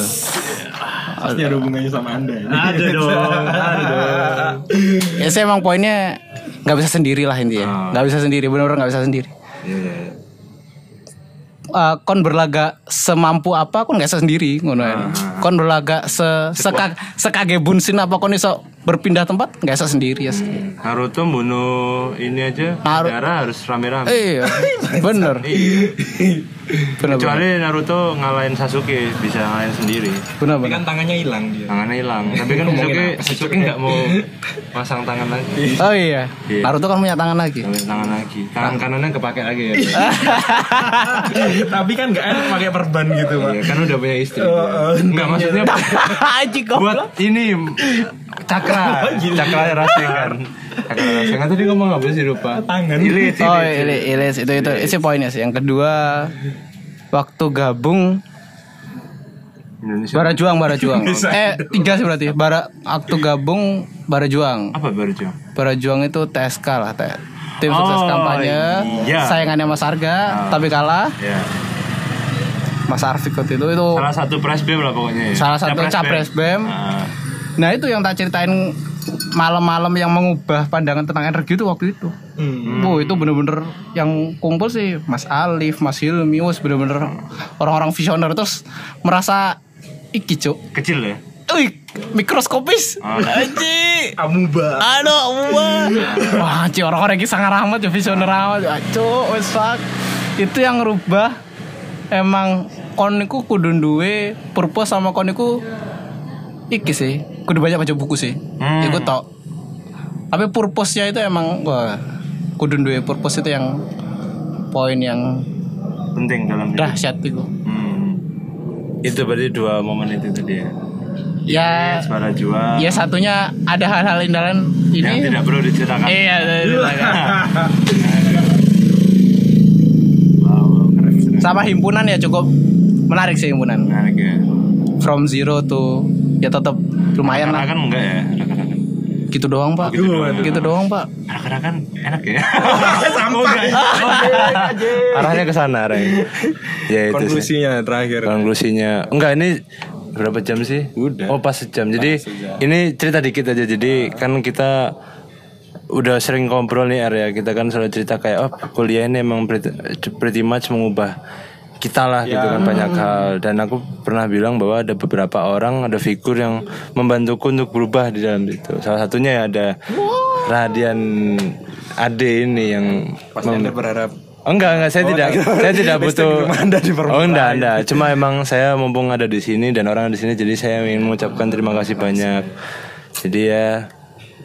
Pasti ada hubungannya sama Anda. Ada dong, ada dong. Ya saya emang poinnya enggak bisa sendirilah intinya. Enggak bisa sendiri, benar-benar enggak bisa sendiri. Iya, iya. Uh, kon berlaga semampu apa kon gak bisa sendiri ngono ah. Kon berlaga se seka, sekage bunsin apa kon iso berpindah tempat gak bisa sendiri ya yes. hmm. Naruto bunuh ini aja Naru- darah harus rame-rame iya bener. Kecuali Naruto ngalahin Sasuke bisa ngalahin sendiri bener, bener. Tapi kan tangannya hilang dia tangannya hilang tapi kan Sasuke Sasuke nggak mau pasang tangan lagi. Oh iya yeah. Naruto kan punya tangan lagi punya tangan lagi tangan kanannya kepake lagi ya. Tapi kan nggak enak pakai perban gitu pak. Iya, kan udah punya istri. Uh, uh, nggak maksudnya buat ini cakra, cakra rasengan. Cakra rasengan tadi ngomong apa sih lupa? Tangan. Ilis, ilis, oh ilis, ilis itu itu itu poinnya sih. Yang kedua waktu gabung Barajuang, Barajuang. Eh tiga sih berarti. Bara waktu gabung Barajuang. Apa Barajuang? Barajuang itu T S K lah T S K. Tim oh, sukses kampanye iya. Sayangannya Mas Arga oh, tapi kalah iya. Mas Arfik waktu itu itu salah satu presbem lah pokoknya ya. Salah satu capres bem ah. Nah itu yang tak ceritain malam-malam yang mengubah pandangan tentang energi itu waktu itu hmm. Wow, itu bener-bener yang kumpul sih Mas Alif, Mas Hilmi was bener-bener orang-orang visioner terus merasa iki cuk kecil ya uy, mikroskopis, oh, aji, amuba, aduh amuba, wah aji orang-orang ini sangat rahmat, visioner rahmat, aco, wesak, itu yang ngerubah, emang koniku kudu duwe, purpose sama koniku, iki sih, kudu banyak baca buku sih, hmm. Iku tok, tapi purpose-nya itu emang, wah, kudu duwe purpose itu yang, poin yang penting dalam dahsyat itu, hmm. Itu berarti dua momen itu tadi ya. Ya, ya satunya ada hal-hal indahan ini yang tidak perlu diceritakan. Iya, wow, keren. Sama himpunan ya cukup menarik sih himpunan. Menarik ya. From zero to ya tetap lumayan lah. Kan enggak ya? Gitu doang pak, gitu doang, gitu doang pak. Anak-anak enak ya. Sampah. Arahnya ke sana, arahnya. Ya itu. Konklusinya terakhir. Konklusinya, enggak ini. Berapa jam sih? Udah. Oh pas sejam. Jadi pas sejam. Ini cerita dikit aja. Jadi uh. kan kita udah sering ngobrol nih area. Kita kan selalu cerita kayak oh kuliah ini emang pretty, pretty much mengubah kita lah ya. Gitu kan banyak hal. Dan aku pernah bilang bahwa ada beberapa orang, ada figur yang membantuku untuk berubah di dalam itu. Salah satunya ya ada wow. Rahadian Adi ini yang pasti mem- Anda berharap enggak enggak saya oh, tidak enggak. Saya tidak butuh oh enggak enggak cuma emang saya mumpung ada di sini dan orang di sini jadi saya ingin mengucapkan terima kasih banyak jadi ya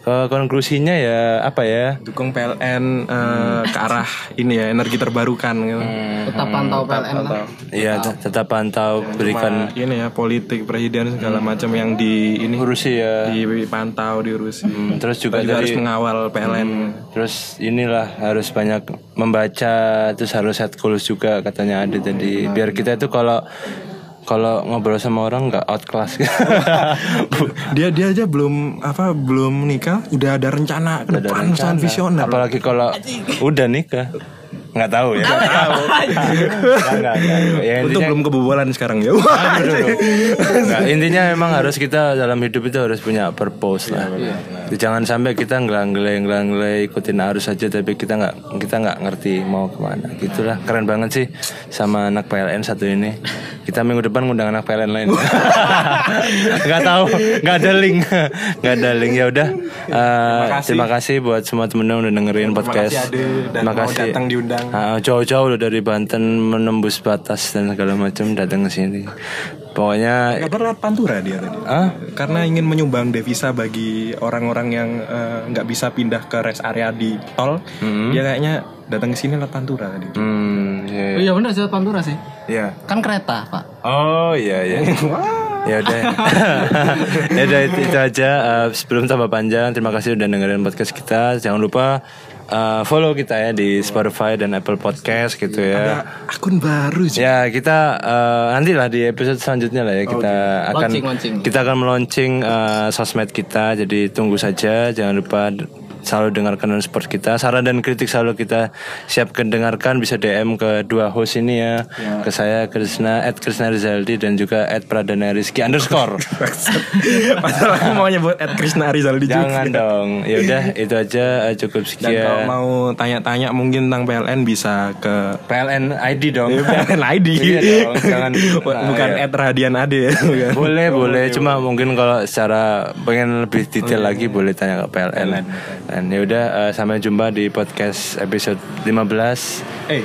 Uh, konklusinya ya apa ya? Dukung P L N uh, ke arah ini ya, energi terbarukan. Gitu. Hmm, tetap pantau P L N lah. Iya, tetap pantau, ya, berikan ini ya, politik presiden segala hmm. macam yang di ini urusi ya. Dipantau, diurusi. Hmm, terus juga, juga dari, harus mengawal P L N. Hmm, terus inilah harus banyak membaca, terus harus headclose juga katanya ada oh, tadi. Ya, biar kita itu kalau kalau ngobrol sama orang nggak outclass. dia dia aja belum apa belum nikah udah ada rencana ke depan, usaha visioner. Apalagi kalau udah nikah. Nggak tahu ya. Nggak tahu. Nggak, nggak. Ya, untuk belum kebobolan sekarang ya. Nah, intinya memang harus kita dalam hidup itu harus punya purpose lah. Iya, benar. Jangan sampai kita ngelang-ngelang-ngelang ikutin arus aja tapi kita nggak kita nggak ngerti mau kemana. Gitulah. Keren banget sih sama anak P L N satu ini. Kita minggu depan ngundang anak P L N lain. Nggak tahu. Nggak ada link. Nggak ada link. Ya udah. Uh, terima, terima kasih buat semua teman-teman udah dengerin podcast. Terima kasih. Datang diundang. Nah, jauh-jauh loh dari Banten menembus batas dan segala macam datang ke sini. Pokoknya nggak berat pantura dia tadi. Ah? Karena ingin menyumbang devisa bagi orang-orang yang nggak uh, bisa pindah ke rest area di tol. Mm-hmm. Dia kayaknya datang ke sini lewat pantura tadi. Hmm, iya, iya. Oh, iya benar sih lewat pantura sih. Iya. Kan kereta, Pak. Oh iya iya. Ya udah, ya udah itu, itu aja. Uh, sebelum tambah panjang, terima kasih udah dengerin podcast kita. Jangan lupa uh, follow kita ya di Spotify dan Apple Podcast gitu ya. Ada akun baru sih. Ya kita uh, nantilah di episode selanjutnya lah ya kita okay. akan launching, launching. Kita akan meluncing uh, sosmed kita. Jadi tunggu saja. Jangan lupa selalu dengarkan dan support kita. Saran dan kritik selalu kita siap kedengarkan. Bisa D M ke dua host ini ya, ya. Ke saya Krisna at Krisna Rizaldi dan juga at Pradana Rizky underscore. Padahal aku mau nyebut at Krisna Rizaldi. Jangan juga. Dong. Ya udah itu aja cukup sekian. Dan kalau mau tanya-tanya mungkin tentang P L N bisa ke P L N I D dong. Ya, P L N I D. Dong. Jangan nah, bukan ya. At Rahadian Adi. Ya. Boleh oh, boleh. Okay, cuma okay. Mungkin kalau secara pengen lebih detail oh, lagi yeah. Boleh tanya ke P L N. P L N. Dan yaudah uh, sampai jumpa di podcast episode lima belas. Eh,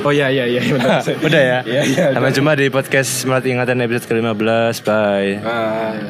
oh ya ya ya, udah ya. Ya, ya sampai jumpa di podcast Merawat Ingatan episode ke lima belas. Bye. Bye.